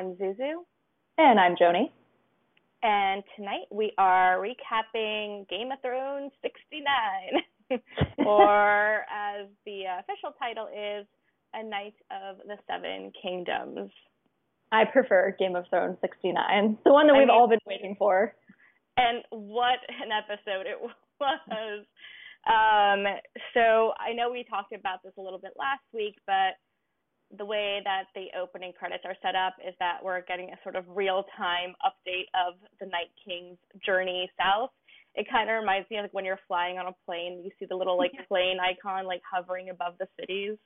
I'm Zuzu. And I'm Joni. And tonight we are recapping Game of Thrones 69, or as the official title is, A Night of the Seven Kingdoms. I prefer Game of Thrones 69, the one that we've all been waiting for. And what an episode it was. So I know we talked about this a little bit last week, but the way that the opening credits are set up is that we're getting a sort of real-time update of the Night King's journey south. It kind of reminds me of like when you're flying on a plane, you see the little like plane icon like hovering above the cities.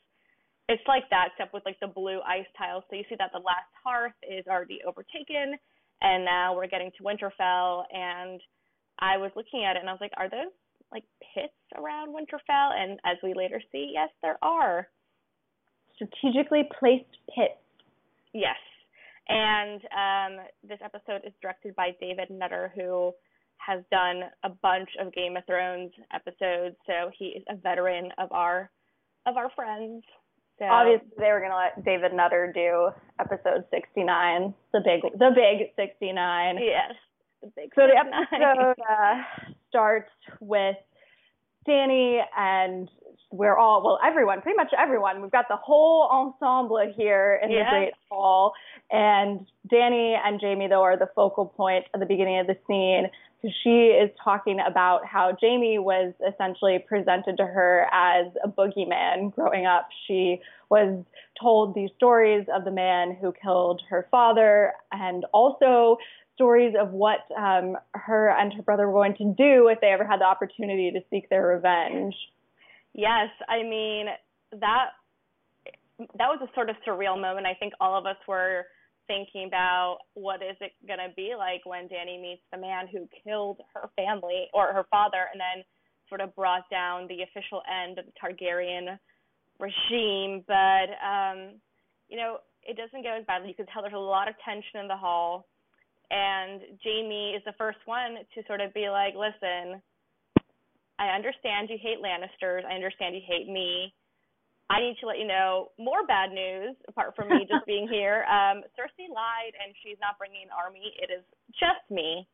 It's like that, except with like the blue ice tiles. So you see that the Last Hearth is already overtaken, and now we're getting to Winterfell. And I was looking at it, and I was like, are those like pits around Winterfell? And as we later see, yes, there are. Strategically placed pits. Yes. And this episode is directed by David Nutter, who has done a bunch of Game of Thrones episodes. So he is a veteran of our friends. So obviously they were going to let David Nutter do episode 69, the big 69. Yes. The big 69. So the episode starts with Danny and everyone, pretty much everyone. We've got the whole ensemble here in the Great Hall. And Danny and Jamie, though, are the focal point at the beginning of the scene. She is talking about how Jamie was essentially presented to her as a boogeyman growing up. She was told these stories of the man who killed her father, and also stories of what her and her brother were going to do if they ever had the opportunity to seek their revenge. Yes, I mean, that was a sort of surreal moment. I think all of us were thinking about what is it going to be like when Danny meets the man who killed her family or her father and then sort of brought down the official end of the Targaryen regime. But, you know, it doesn't go as badly. You can tell there's a lot of tension in the hall. And Jamie is the first one to sort of be like, listen, I understand you hate Lannisters. I understand you hate me. I need to let you know more bad news, apart from me just being here. Cersei lied, and she's not bringing an army. It is just me.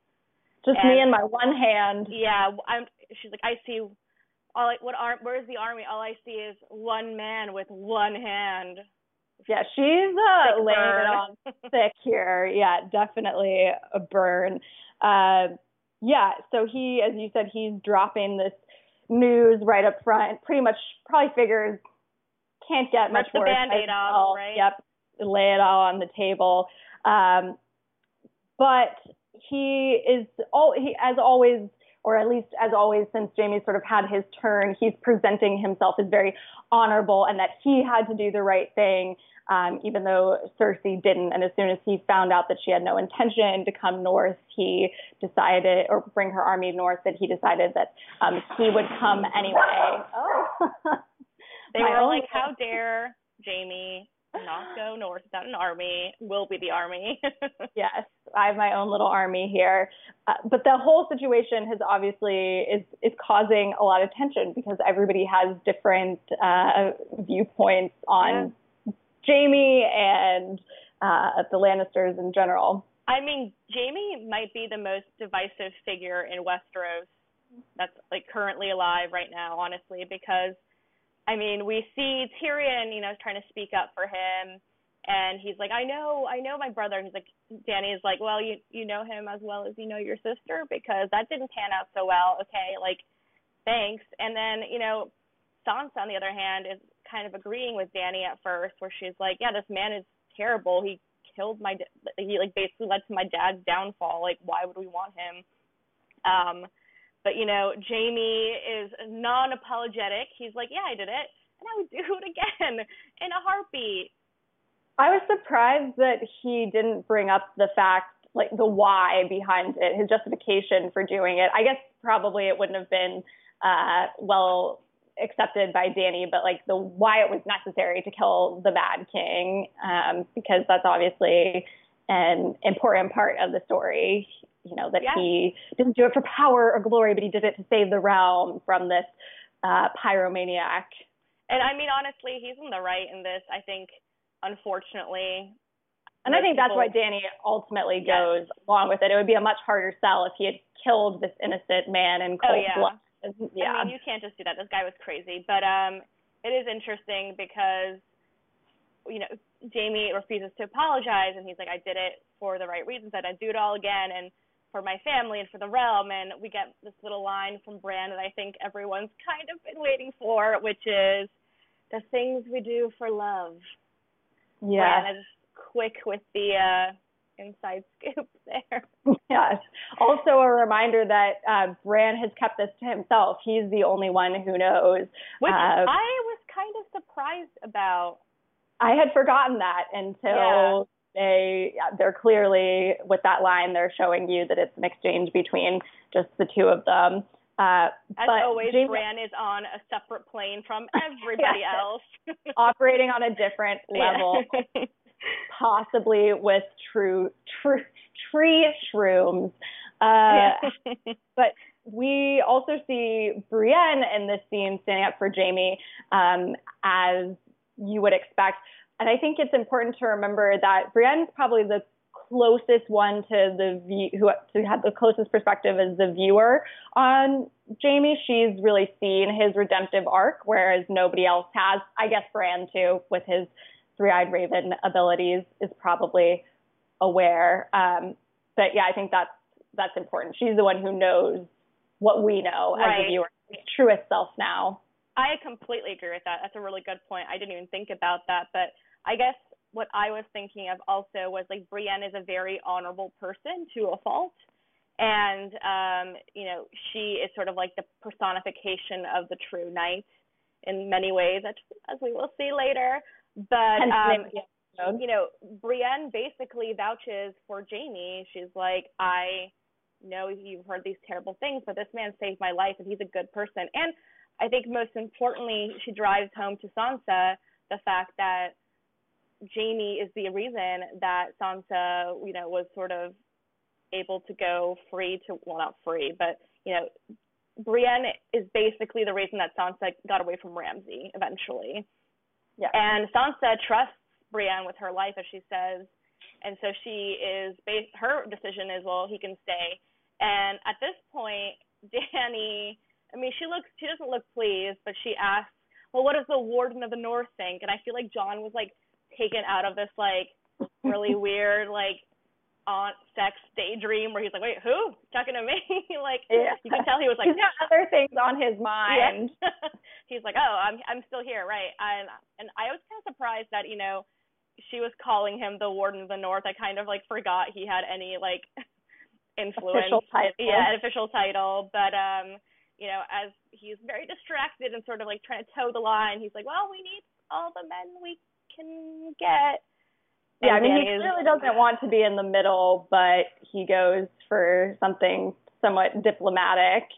Just me and my one hand. Yeah. She's like, I see – where's the army? All I see is one man with one hand. Yeah, she's laying it on thick here. Yeah, definitely a burn. Yeah, so he, as you said, he's dropping this news right up front. Pretty much probably figures can't get much worse. Rip the Band-Aid off, right? Yep, lay it all on the table. But he is, as always, or at least as always since Jamie's sort of had his turn, he's presenting himself as very honorable and that he had to do the right thing, even though Cersei didn't. And as soon as he found out that she had no intention to come north, he decided, or bring her army north, that he decided that he would come anyway. Oh. They were like, how dare Jamie not go north without an army, will be the army. Yes, I have my own little army here. But the whole situation has obviously is causing a lot of tension because everybody has different viewpoints on Jamie and the Lannisters in general. I mean, Jamie might be the most divisive figure in Westeros that's like currently alive right now, honestly, because I mean, we see Tyrion, you know, trying to speak up for him, and he's like, I know my brother. And he's like, Danny's like, well, you know him as well as you know your sister, because that didn't pan out so well. Okay, like, thanks. And then, you know, Sansa, on the other hand, is kind of agreeing with Danny at first, where she's like, yeah, this man is terrible. He killed my – he, like, basically led to my dad's downfall. Like, why would we want him? But, you know, Jamie is non-apologetic. He's like, yeah, I did it, and I would do it again in a heartbeat. I was surprised that he didn't bring up the fact, like the why behind it, his justification for doing it. I guess probably it wouldn't have been well accepted by Danny, but like the why it was necessary to kill the Mad King, because that's obviously an important part of the story. You know, that he didn't do it for power or glory, but he did it to save the realm from this pyromaniac. And I mean, honestly, he's in the right in this. I think, unfortunately, And I think that's why Danny ultimately goes along with it. It would be a much harder sell if he had killed this innocent man in cold blood. Yeah. I mean, you can't just do that. This guy was crazy. But it is interesting because, you know, Jamie refuses to apologize, and he's like, I did it for the right reasons, and I'd do it all again, and for my family and for the realm. And we get this little line from Bran that I think everyone's kind of been waiting for, which is the things we do for love. Yeah. Bran is quick with the inside scoop there. Yes. Also a reminder that Bran has kept this to himself. He's the only one who knows. Which I was kind of surprised about. I had forgotten that until they're clearly, with that line, they're showing you that it's an exchange between just the two of them. As always, Bran is on a separate plane from everybody else. Operating on a different level. Yeah. Possibly with tree shrooms. But we also see Brienne in this scene standing up for Jamie, as you would expect. And I think it's important to remember that Brienne's probably the closest one to the who had the closest perspective as the viewer on Jamie. She's really seen his redemptive arc, whereas nobody else has. I guess Bran too, with his three-eyed raven abilities, is probably aware. But yeah, I think that's important. She's the one who knows what we know as a viewer, his truest self now. I completely agree with that. That's a really good point. I didn't even think about that. But I guess what I was thinking of also was, like, Brienne is a very honorable person to a fault. And, you know, she is sort of like the personification of the true knight in many ways, as we will see later. But, you know, Brienne basically vouches for Jamie. She's like, I know you've heard these terrible things, but this man saved my life and he's a good person. And I think most importantly, she drives home to Sansa the fact that Jamie is the reason that Sansa, you know, was sort of able to go free to, well, not free, but, you know, Brienne is basically the reason that Sansa got away from Ramsay eventually. Yeah. And Sansa trusts Brienne with her life, as she says. And so she is, her decision is, well, he can stay. And at this point, Danny, I mean, she doesn't look pleased, but she asks, well, what does the Warden of the North think? And I feel like Jon was, like, taken out of this, like, really weird, like, aunt sex daydream where he's like, wait, who? Talking to me? Like, you can tell he was like, he's got other things on his mind. Yeah. He's like, oh, I'm still here, right? And I was kind of surprised that, you know, she was calling him the Warden of the North. I kind of, like, forgot he had any, like, influence. Official title. Yeah, an official title. But, you know, as he's very distracted and sort of like trying to toe the line, he's like, well, we need all the men we can get. And yeah, I mean, he really doesn't want to be in the middle, but he goes for something somewhat diplomatic.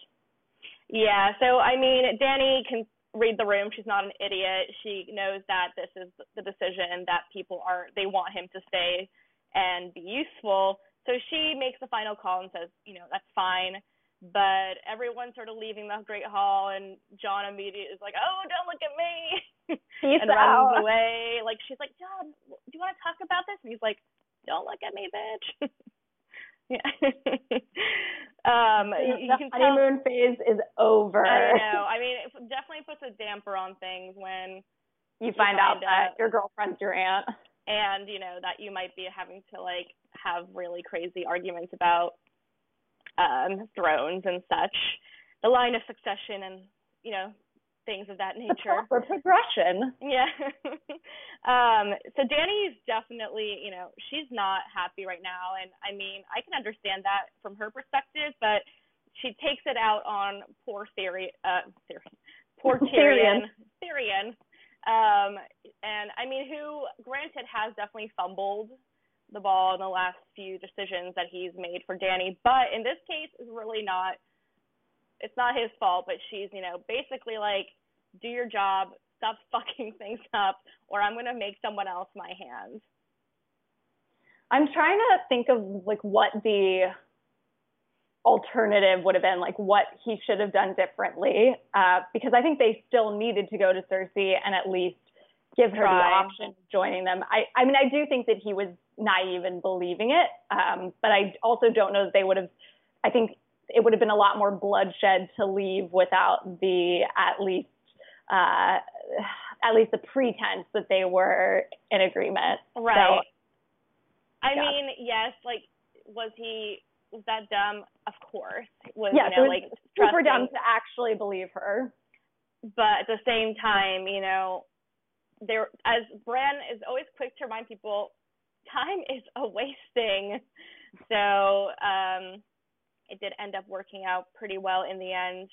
Yeah, so, I mean, Danny can read the room. She's not an idiot. She knows that this is the decision that they want him to stay and be useful. So she makes the final call and says, you know, that's fine. But everyone's sort of leaving the Great Hall, and Jon immediately is like, oh, don't look at me. Peace and out. Runs away. Like, she's like, Jon, do you want to talk about this? And he's like, don't look at me, bitch. Yeah. The honeymoon phase is over. I know. I mean, it definitely puts a damper on things when you find out that your girlfriend's your aunt. And, you know, that you might be having to, like, have really crazy arguments about thrones and such, the line of succession, and, you know, things of that nature. The progression. Yeah. So Danny's definitely, you know, she's not happy right now, and I mean, I can understand that from her perspective, but she takes it out on poor Tyrion. And I mean, who, granted, has definitely fumbled the ball in the last few decisions that he's made for Danny. But in this case, it's really not, it's not his fault, but she's, you know, basically like, do your job, stop fucking things up, or I'm going to make someone else my hands. I'm trying to think of, like, what the alternative would have been, like, what he should have done differently, because I think they still needed to go to Cersei and at least give her the option of joining them. I mean, I do think that he was naive in believing it, but I also don't know that they would have, I think it would have been a lot more bloodshed to leave without the at least the pretense that they were in agreement. Right. So, I mean, yes, like, was that dumb? Of course. It was super dumb to actually believe her. But at the same time, you know, there, as Bran is always quick to remind people, time is a wasting. So it did end up working out pretty well in the end.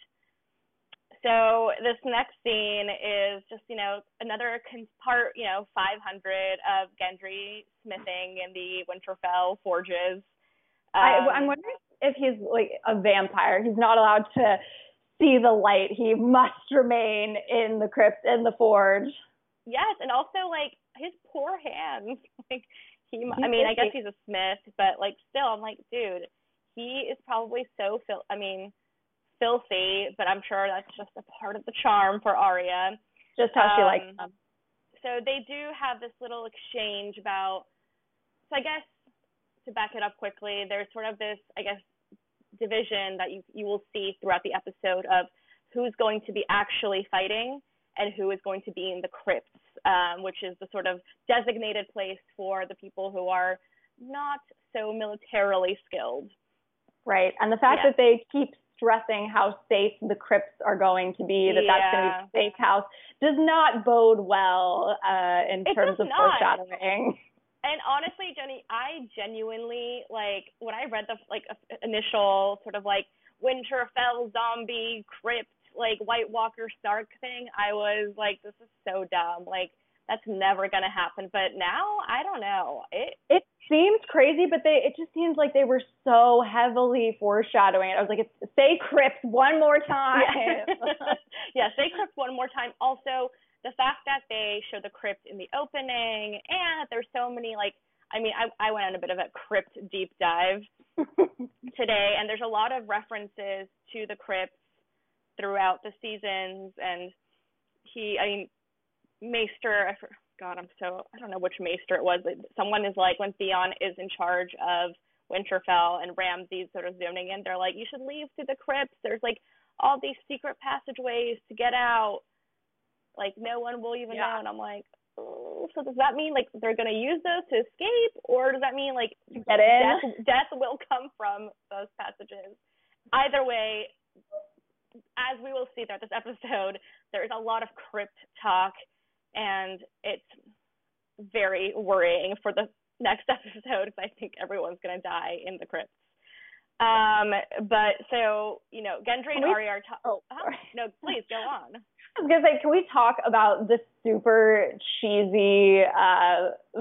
So this next scene is just, you know, another part, you know, 500 of Gendry smithing in the Winterfell forges. I'm wondering if he's like a vampire. He's not allowed to see the light. He must remain in the crypt, in the forge. Yes, and also, like, his poor hands. Like, I guess he's a smith, but, like, still, I'm like, dude, he is probably so filthy, but I'm sure that's just a part of the charm for Arya. Just how she likes them. So they do have this little exchange about, so I guess, to back it up quickly, there's sort of this, I guess, division that you will see throughout the episode of who's going to be actually fighting and who is going to be in the crypts, which is the sort of designated place for the people who are not so militarily skilled. Right. And the fact that they keep stressing how safe the crypts are going to be, that's going to be a safe house, does not bode well in terms of foreshadowing. And honestly, Jenny, I genuinely, like, when I read the, like, initial sort of, like, Winterfell zombie crypt, like, White Walker Stark thing, I was like, this is so dumb. Like, that's never going to happen. But now, I don't know. It seems crazy, but it just seems like they were so heavily foreshadowing it. I was like, say crypt one more time. Yeah, say crypt one more time. Also, the fact that they show the crypt in the opening and that there's so many, like, I mean, I went on a bit of a crypt deep dive today, and there's a lot of references to the crypts throughout the seasons. And Maester, I don't know which Maester it was, but someone is like, when Theon is in charge of Winterfell and Ramsay's sort of zoning in, they're like, you should leave through the crypts. There's, like, all these secret passageways to get out. Like, no one will even know. And I'm like, oh, so does that mean, like, they're going to use those to escape? Or does that mean, like, get in? Death will come from those passages. Either way, as we will see throughout this episode, there is a lot of crypt talk. And it's very worrying for the next episode, because I think everyone's going to die in the crypts. But so, you know, Gendry and Arya are no, please go on. I was going to say, can we talk about the super cheesy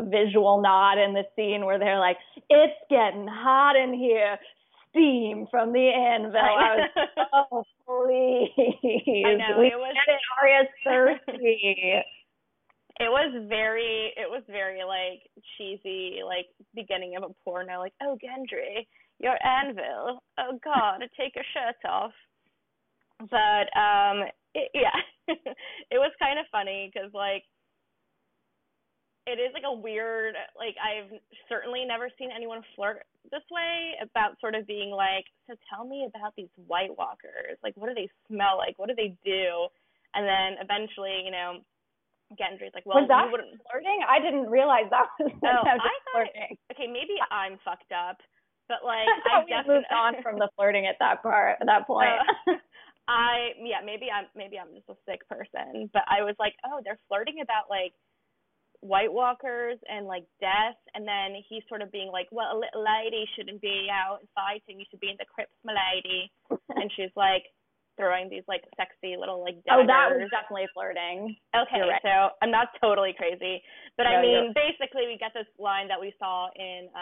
visual nod in the scene where they're like, it's getting hot in here, steam from the anvil. I was, oh, please. I know, it was Arya's thirsty. It was very like cheesy, like beginning of a porno, like, oh, Gendry, your anvil. Oh God, take your shirt off. But it was kind of funny because, like, it is like a weird, like, I've certainly never seen anyone flirt this way about sort of being like, so tell me about these White Walkers. Like, what do they smell like? What do they do? And then eventually, you know, Gendry's like, well, was that flirting? I didn't realize that was flirting. Okay, maybe I'm fucked up. But, like, I moved on from the flirting at that point. Maybe I'm just a sick person. But I was like, oh, they're flirting about, like, White Walkers and, like, death. And then he's sort of being like, well, a little lady shouldn't be out fighting. You should be in the crypts, my lady. And she's, like, throwing these, like, sexy little, like, daggers. Oh, that was definitely flirting. Okay, right. So I'm not totally crazy. But, no, I mean, basically we get this line that we saw in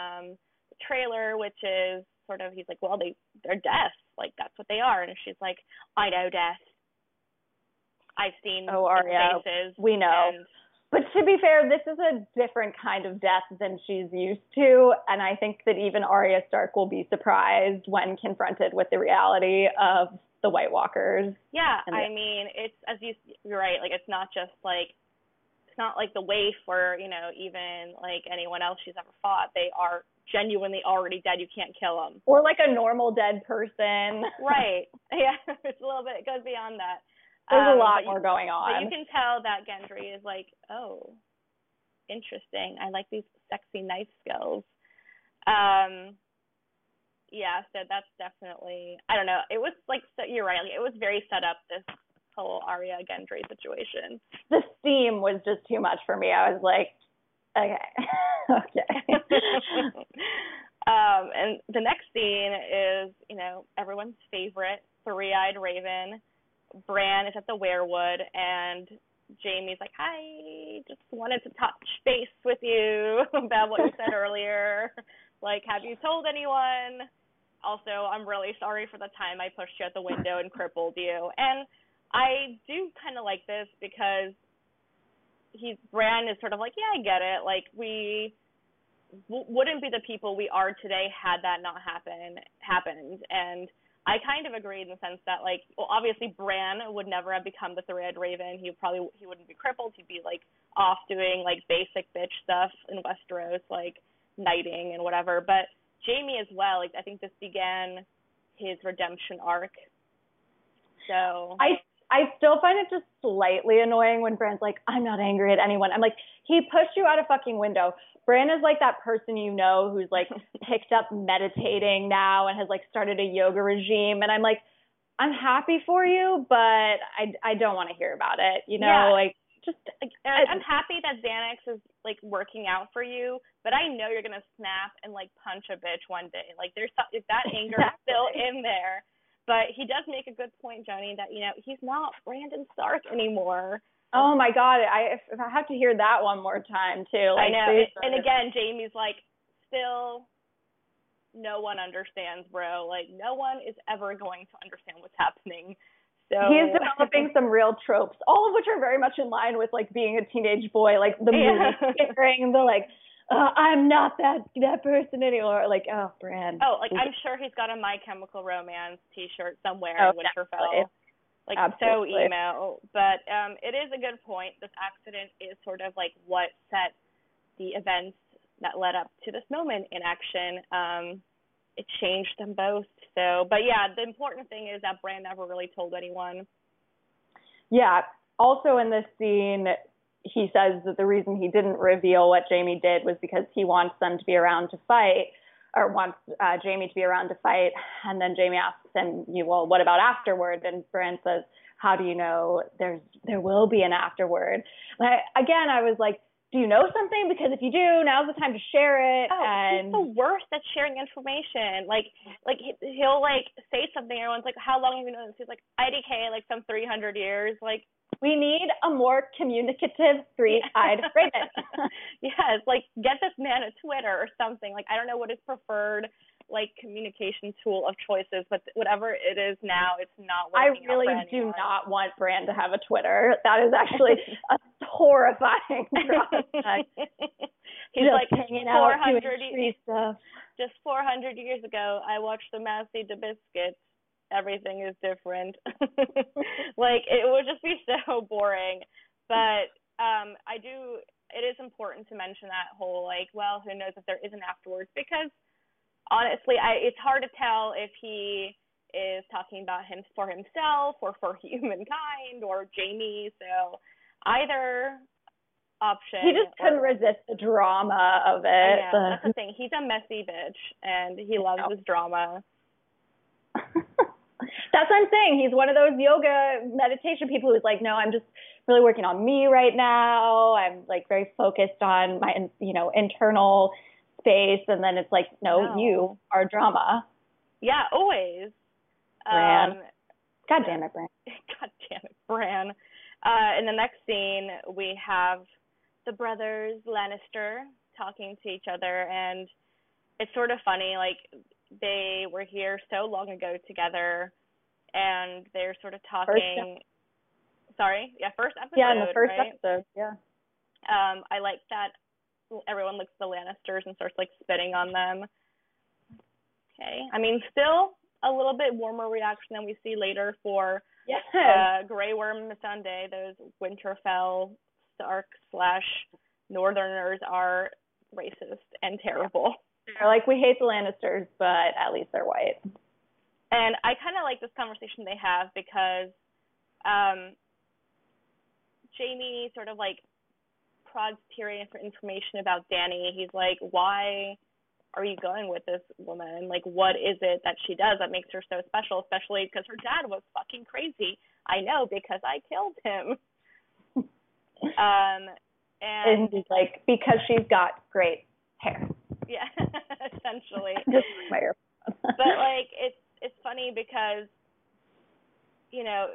trailer, which is sort of, he's like, well, they're death, like, that's what they are. And she's like, I know death, I've seen Arya faces, we know. But to be fair, this is a different kind of death than she's used to, and I think that even Arya Stark will be surprised when confronted with the reality of the White Walkers. Yeah, I mean, it's, as you're right, like, it's not just like it's not like the waif or, you know, even like anyone else she's ever fought. They are genuinely already dead. You can't kill them. Or like a normal dead person. Right. Yeah. It's a little bit, it goes beyond that. There's a lot more going on. But you can tell that Gendry is like, oh, interesting. I like these sexy knife skills. Yeah, so that's definitely, I don't know. It was like, so, you're right. Like, it was very set up, this whole Arya Gendry situation. The theme was just too much for me. I was like, okay, okay. And the next scene is, you know, everyone's favorite three-eyed raven. Bran is at the Weirwood, and Jamie's like, hi, just wanted to touch base with you about what you said earlier. Like, have you told anyone? Also, I'm really sorry for the time I pushed you out the window and crippled you. And I do kind of like this because Bran is sort of like, yeah, I get it. Like, we wouldn't be the people we are today had that not happened. And I kind of agree in the sense that, like, well, obviously Bran would never have become the three-eyed raven. He wouldn't be crippled. He'd be, like, off doing, like, basic bitch stuff in Westeros, like, knighting and whatever. But Jamie as well, like, I think this began his redemption arc. So I still find it just slightly annoying when Bran's like, I'm not angry at anyone. I'm like, he pushed you out a fucking window. Bran is like that person, you know, who's like picked up meditating now and has like started a yoga regime. And I'm like, I'm happy for you, but I don't want to hear about it. You know, yeah. Like just like, I'm happy that Xanax is like working out for you, but I know you're going to snap and like punch a bitch one day. Like there's that anger is still in there. But he does make a good point, Joni, that, you know, he's not Brandon Stark anymore. Oh, my God. If I have to hear that one more time, too. Like, I know. And again, Jamie's like, still no one understands, bro. Like, no one is ever going to understand what's happening. So he's developing some real tropes, all of which are very much in line with, like, being a teenage boy. Like, the movie scaring, the, like, I'm not that person anymore. Like, oh, Bran. Oh, like, I'm sure he's got a My Chemical Romance T-shirt somewhere in Winterfell. Definitely. Like, absolutely. So emo. But it is a good point. This accident is sort of, like, what set the events that led up to this moment in action. It changed them both. So, but, yeah, the important thing is that Bran never really told anyone. Yeah. Also in this scene, he says that the reason he didn't reveal what Jamie did was because he wants them to be around to fight, or wants Jamie to be around to fight. And then Jamie asks him, well, what about afterward? And Bran says, how do you know there will be an afterward? And I was like, do you know something? Because if you do, now's the time to share it. Oh, and he's the worst at sharing information. Like he'll like say something. Everyone's like, how long have you known this? He's like, IDK, like some 300 years. Like, we need a more communicative three-eyed raven. Yes, like get this man a Twitter or something. Like I don't know what his preferred like communication tool of choice is, but whatever it is now, it's not working. I really do not want Bran to have a Twitter. That is actually a horrifying prospect. He's just like hanging out doing tree stuff. Just 400 years ago, I watched the mouse eat the biscuits. Everything is different. Like it would just be so boring. But it is important to mention that whole like, well, who knows if there isn't afterwards, because honestly, it's hard to tell if he is talking about him for himself or for humankind or Jamie. So either option. He just couldn't resist the drama of it. Yeah, that's the thing. He's a messy bitch and he loves his drama. That's what I'm saying. He's one of those yoga meditation people who's like, no, I'm just really working on me right now. I'm like very focused on my, you know, internal space. And then it's like, no. You are drama. Yeah, always. Bran. God damn it, Bran. God damn it, Bran. In the next scene, we have the brothers Lannister talking to each other. And it's sort of funny, like, they were here so long ago together, and they're sort of talking. First episode. Yeah, in the first episode. Yeah. I like that everyone looks at the Lannisters and starts like spitting on them. Okay, I mean, still a little bit warmer reaction than we see later for Grey Worm, Missandei, those Winterfell Stark/Northerners are racist and terrible. They're like, we hate the Lannisters, but at least they're white. And I kind of like this conversation they have because Jamie sort of like prods Tyrion for information about Danny. He's like, why are you going with this woman? Like, what is it that she does that makes her so special, especially because her dad was fucking crazy? I know, because I killed him. And he's like, because she's got great hair. Yeah, essentially. But like, it's funny because, you know,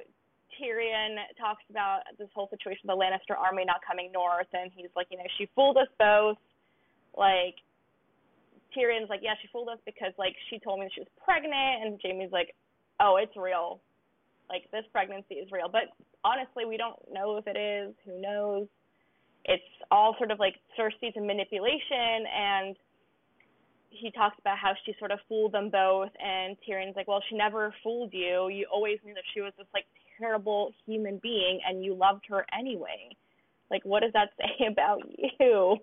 Tyrion talks about this whole situation, the Lannister army not coming north, and he's like, you know, she fooled us both. Like, Tyrion's like, yeah, she fooled us because, like, she told me she was pregnant, and Jaime's like, oh, it's real. Like, this pregnancy is real. But honestly, we don't know if it is. Who knows? It's all sort of like Cersei's manipulation, and he talks about how she sort of fooled them both, and Tyrion's like, well, she never fooled you. You always knew that she was this, like, terrible human being, and you loved her anyway. Like, what does that say about you?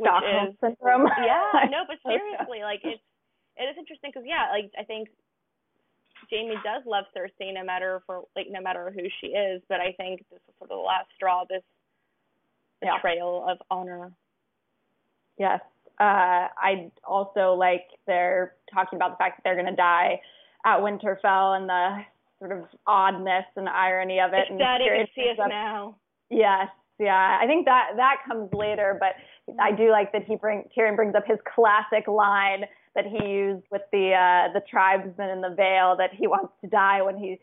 Stockholm syndrome. Yeah, no, but seriously, like, it is interesting because, yeah, like, I think Jamie does love Cersei no matter who she is, but I think this was sort of the last straw, this betrayal of honor. Yes. I also like they're talking about the fact that they're going to die at Winterfell and the sort of oddness and irony of it. It's sad you can see us now. Yes. Yeah, I think that comes later, but I do like that Tyrion brings up his classic line that he used with the tribesmen in the Vale, that he wants to die in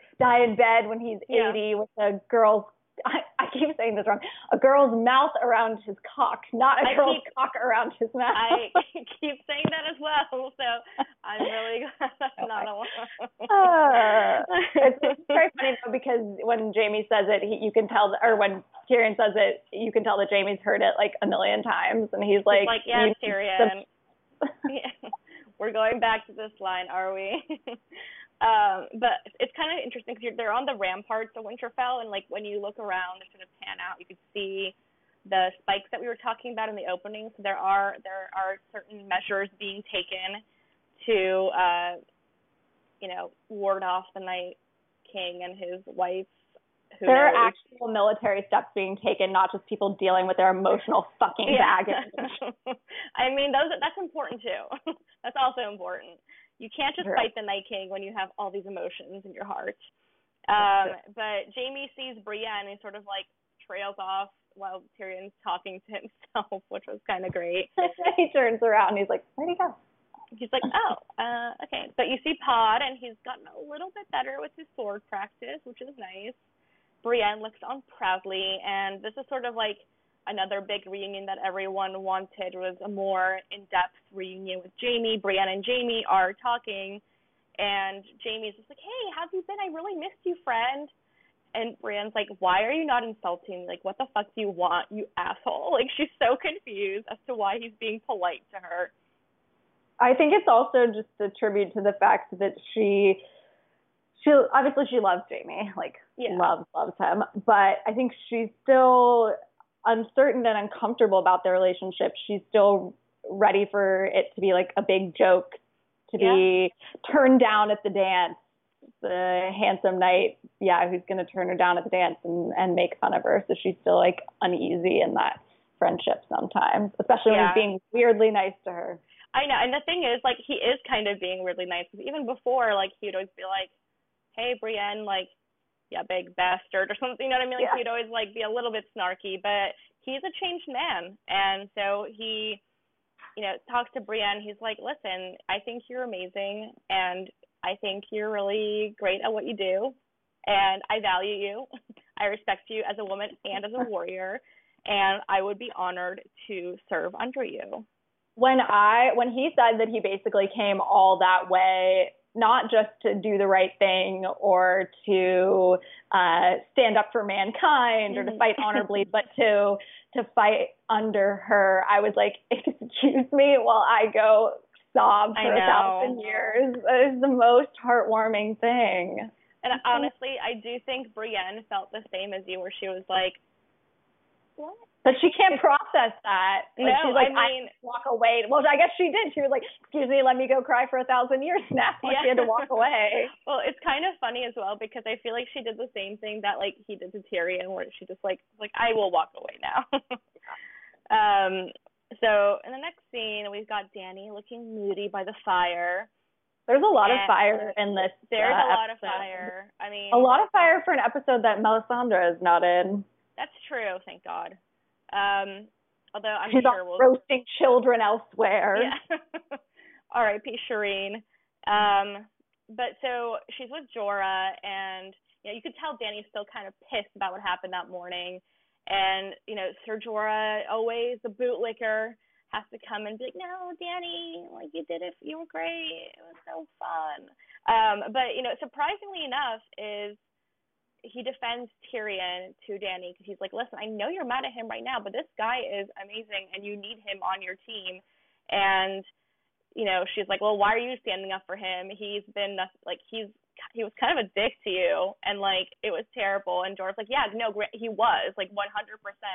bed when he's 80 with a girl's I keep saying this wrong, a girl's mouth around his cock, not a girl's cock around his mouth. I keep saying that as well, so I'm really glad that's not alone. It's very funny though, because when Jamie says it, when Tyrion says it, you can tell that Jamie's heard it like a million times, and he's like yeah, Tyrion, yeah, we're going back to this line, are we? But it's kind of interesting because they're on the ramparts of Winterfell, and like when you look around, sort of pan out, you can see the spikes that we were talking about in the opening. So there are certain measures being taken to, you know, ward off the Night King and his wife. There are actual military steps being taken, not just people dealing with their emotional fucking baggage. I mean, that's important too. That's also important. You can't just fight the Night King when you have all these emotions in your heart. But Jamie sees Brienne and sort of like trails off while Tyrion's talking to himself, which was kind of great. He turns around and he's like, where'd he go? He's like, oh, okay. But you see Pod, and he's gotten a little bit better with his sword practice, which is nice. Brienne looks on proudly, and this is sort of like another big reunion that everyone wanted, was a more in-depth reunion with Jamie. Brienne and Jamie are talking, and Jamie's just like, hey, how've you been? I really missed you, friend. And Brienne's like, why are you not insulting me? Like, what the fuck do you want, you asshole? Like, she's so confused as to why he's being polite to her. I think it's also just a tribute to the fact that she obviously loves Jamie, like, loves him, but I think she's still uncertain and uncomfortable about their relationship. She's still ready for it to be like a big joke, to be turned down at the dance, the handsome knight who's going to turn her down at the dance and make fun of her. So she's still like uneasy in that friendship sometimes, especially when he's being weirdly nice to her. I know, and the thing is, like, he is kind of being weirdly nice, because even before, like, he'd always be like, hey, Brienne, like, yeah, big bastard, or something, you know what I mean? Like, he'd always, like, be a little bit snarky, but he's a changed man, and so he, you know, talks to Brienne, he's like, listen, I think you're amazing, and I think you're really great at what you do, and I value you, I respect you as a woman and as a warrior, and I would be honored to serve under you. When he said that he basically came all that way, not just to do the right thing or to stand up for mankind or to fight honorably, but to fight under her, I was like, excuse me while I go sob for 1,000 years. That is the most heartwarming thing. And honestly, I do think Brienne felt the same as you, where she was like, what? But she can't process that. Like, no, she's like, I mean, walk away. Well, I guess she did. She was like, excuse me, let me go cry for 1,000 years now. Like, yeah. She had to walk away. Well, it's kind of funny as well, because I feel like she did the same thing that, like, he did to Tyrion, where she just, like I will walk away now. So in the next scene, we've got Danny looking moody by the fire. There's a lot of fire in this. There's a lot of fire. I mean, a lot of fire for an episode that Melisandre is not in. That's true, thank God. Although I'm sure we'll... roasting children elsewhere. Yeah. R.I.P. Shireen. But so she's with Jorah, and you know, you could tell Danny's still kind of pissed about what happened that morning. And, you know, Sir Jorah, always the bootlicker, has to come and be like, no, Danny, like, you did it. You were great. It was so fun. But, you know, surprisingly enough is he defends Tyrion to Danny, because he's like, listen, I know you're mad at him right now, but this guy is amazing and you need him on your team. And, you know, she's like, well, why are you standing up for him? He's been like, he was kind of a dick to you. And like, it was terrible. And Jorah's like, yeah, no, he was like 100%.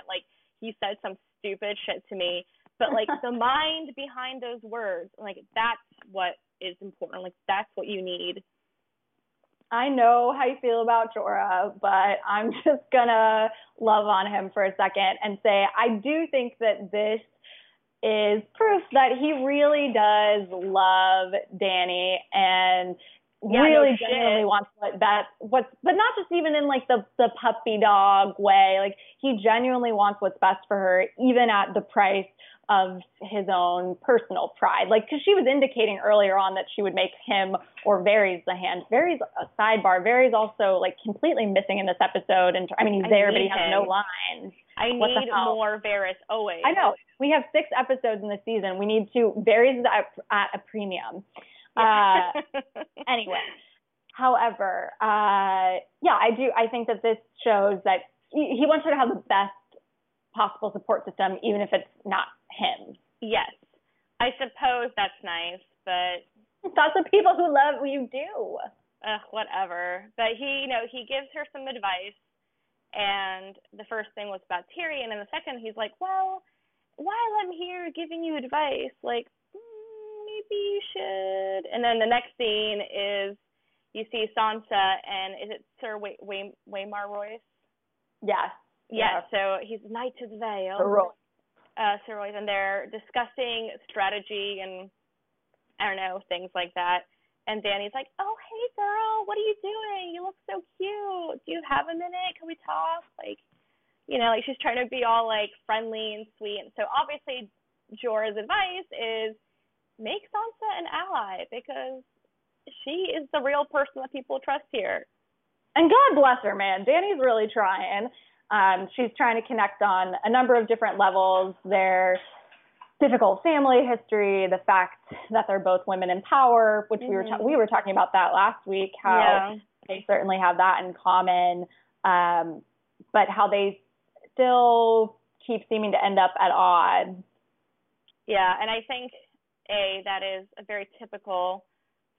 Like, he said some stupid shit to me, but like the mind behind those words, like, that's what is important. Like, that's what you need. I know how you feel about Jorah, but I'm just going to love on him for a second and say I do think that this is proof that he really does love Danny and really genuinely wants but not just even in like the puppy dog way. Like, he genuinely wants what's best for her, even at the price of his own personal pride. Like, because she was indicating earlier on that she would make him or Varys the hand. Varys, a sidebar, Varys also, like, completely missing in this episode. And I mean, he's there, but he has no lines. I need more Varys always. I know. We have 6 episodes in the season. We need to, Varys is at a premium. Yeah. Anyway. However, yeah, I think that this shows that he wants her to have the best possible support system, even if it's not him. Yes, I suppose that's nice, but that's what people who love you do. Whatever. But he, you know, he gives her some advice, and the first thing was about Tyrion, and the second he's like, well, while I'm here giving you advice, like, maybe you should. And then the next scene is you see Sansa, and is it Sir Waymar Royce? Yes. Yeah, so he's Knight of the Vale. Sir Royce, and they're discussing strategy and, I don't know, things like that. And Danny's like, oh, hey, girl, what are you doing? You look so cute. Do you have a minute? Can we talk? Like, you know, like, she's trying to be all, like, friendly and sweet. And so, obviously, Jorah's advice is make Sansa an ally, because she is the real person that people trust here. And God bless her, man. Danny's really trying. She's trying to connect on a number of different levels, their difficult family history, the fact that they're both women in power, which we were talking about that last week, how they certainly have that in common, but how they still keep seeming to end up at odds. Yeah, and I think, that is a very typical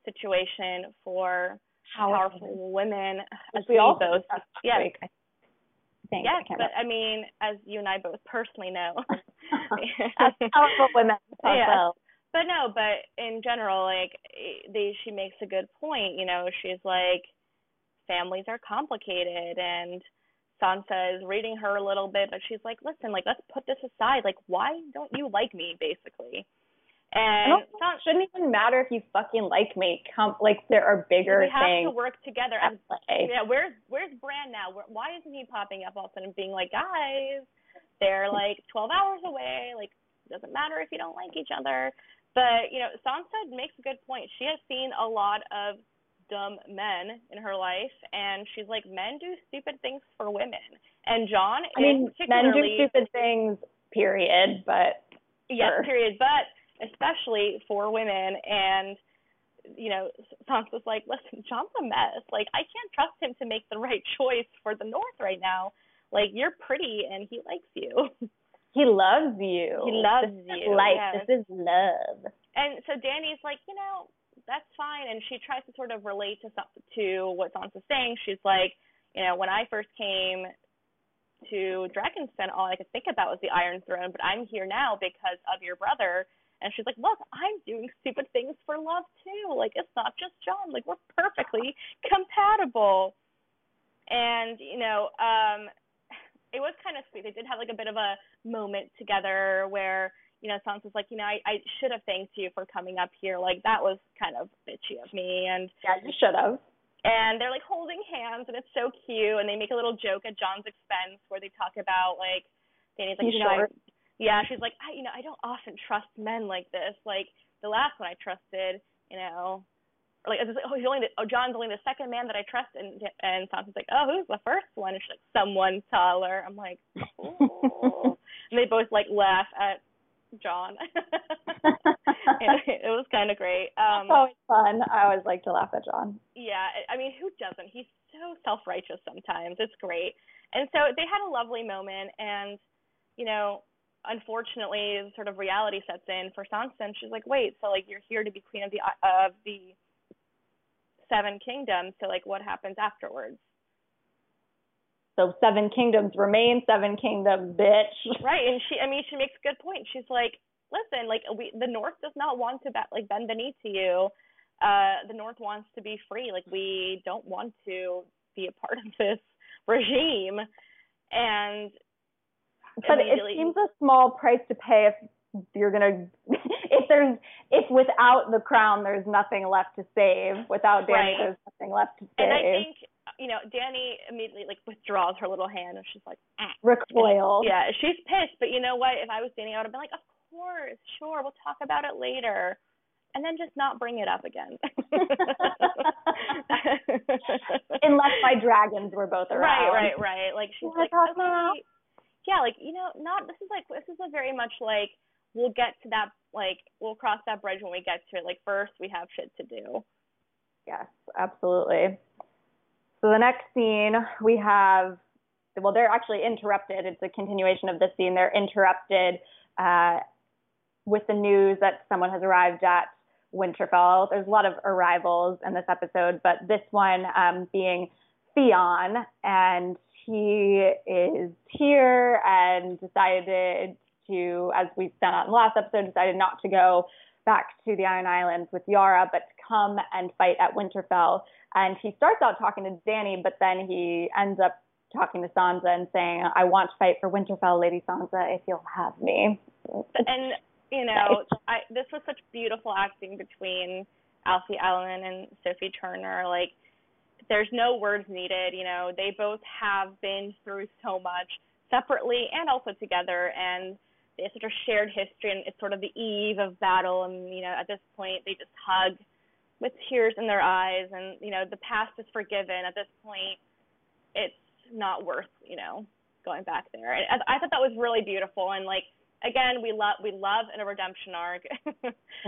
situation for powerful women. As we all both. Yeah. Yes, but I mean, as you and I both personally know. As powerful women. Yeah. But no, but in general, like, she makes a good point, you know, she's like, families are complicated, and Sansa is reading her a little bit, but she's like, listen, like, let's put this aside, like, why don't you like me, basically? And it shouldn't even matter if you fucking like me. Like, there are bigger things. We have to work together. Yeah, where's Bran now? Why isn't he popping up all of a sudden being like, guys, they're like 12 hours away. Like, it doesn't matter if you don't like each other. But, you know, Sansa makes a good point. She has seen a lot of dumb men in her life, and she's like, men do stupid things for women. And Jon, men do stupid things, period, but... Yes, period, but... especially for women. And, you know, Sansa's like, listen, Jon's a mess. Like, I can't trust him to make the right choice for the North right now. Like, you're pretty and he likes you. He loves you. He loves you. This is life. Yes. This is love. And so Danny's like, you know, that's fine. And she tries to sort of relate to what Sansa's saying. She's like, you know, when I first came to Dragonstone, all I could think about was the Iron Throne, but I'm here now because of your brother. And she's like, look, I'm doing stupid things for love too. Like, it's not just Jon. Like, we're perfectly compatible. And, you know, it was kind of sweet. They did have like a bit of a moment together where, you know, Sansa's like, you know, I should have thanked you for coming up here. Like, that was kind of bitchy of me. And yeah, you should have. And they're like holding hands, and it's so cute. And they make a little joke at Jon's expense where they talk about like, Danny's like, you know, she's like, I don't often trust men like this. Like the last one I trusted, you know, or like, Jon's only the second man that I trust. And Sansa's like, oh, who's the first one? And she's like, someone taller. I'm like, oh. And they both like laugh at Jon. It was kind of great. It's always fun. I always like to laugh at Jon. Yeah, I mean, who doesn't? He's so self-righteous sometimes. It's great. And so they had a lovely moment, and, you know, unfortunately, sort of reality sets in for Sansa, and she's like, wait, so, like, you're here to be queen of the Seven Kingdoms, so, like, what happens afterwards? So 7 kingdoms remain 7 kingdoms, bitch. Right, and she makes a good point. She's like, listen, like the North does not want to bend the knee to you. The North wants to be free. Like, we don't want to be a part of this regime. And but it seems a small price to pay if you're gonna if without the crown there's nothing left to save. Without Danny, there's nothing left to save. And I think, you know, Danny immediately, like, withdraws her little hand, and she's like, recoils. Yeah, she's pissed, but you know what? If I was Danny, I would have been like, of course, sure, we'll talk about it later, and then just not bring it up again. Unless my dragons were both around. Right. Like, she's like, okay, yeah, like, you know, this is a very much like, we'll get to that, like, we'll cross that bridge when we get to it. Like, first, we have shit to do. Yes, absolutely. So the next scene we have, well, they're actually interrupted. It's a continuation of this scene. They're interrupted with the news that someone has arrived at Winterfell. There's a lot of arrivals in this episode, but this one being Theon, and he is here and decided to, as we said on the last episode, decided not to go back to the Iron Islands with Jorah, but to come and fight at Winterfell. And he starts out talking to Danny, but then he ends up talking to Sansa and saying, I want to fight for Winterfell, Lady Sansa, if you'll have me. And, you know, this was such beautiful acting between Alfie Allen and Sophie Turner. Like, there's no words needed, you know. They both have been through so much separately and also together. And they have such a shared history, and it's sort of the eve of battle. And, you know, at this point, they just hug with tears in their eyes, and, you know, the past is forgiven. At this point, it's not worth, you know, going back there. And I thought that was really beautiful. And, like, again, we love a redemption arc.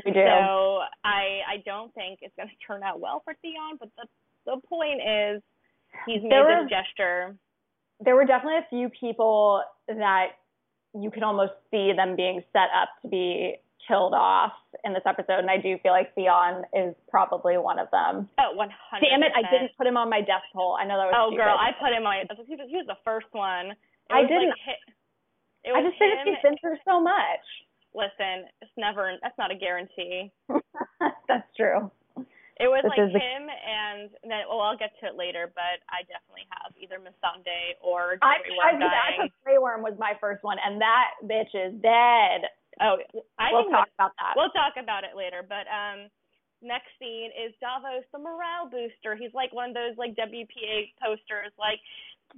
We do. So I don't think it's going to turn out well for Theon, but the point is he's made this gesture. There were definitely a few people that you could almost see them being set up to be killed off in this episode, and I do feel like Theon is probably one of them. Oh, 100%. Damn it, I didn't put him on my death poll. I know that was stupid. Girl, I put him on. He was the first one. I didn't. I just said he's been through so much. Listen, that's not a guarantee. That's true. It was like him, and then, well, I'll get to it later, but I definitely have either Missandei or Grey Worm dying. I thought Grey Worm was my first one, and that bitch is dead. Oh, We'll talk about it later. But next scene is Davos, the morale booster. He's like one of those like WPA posters, like,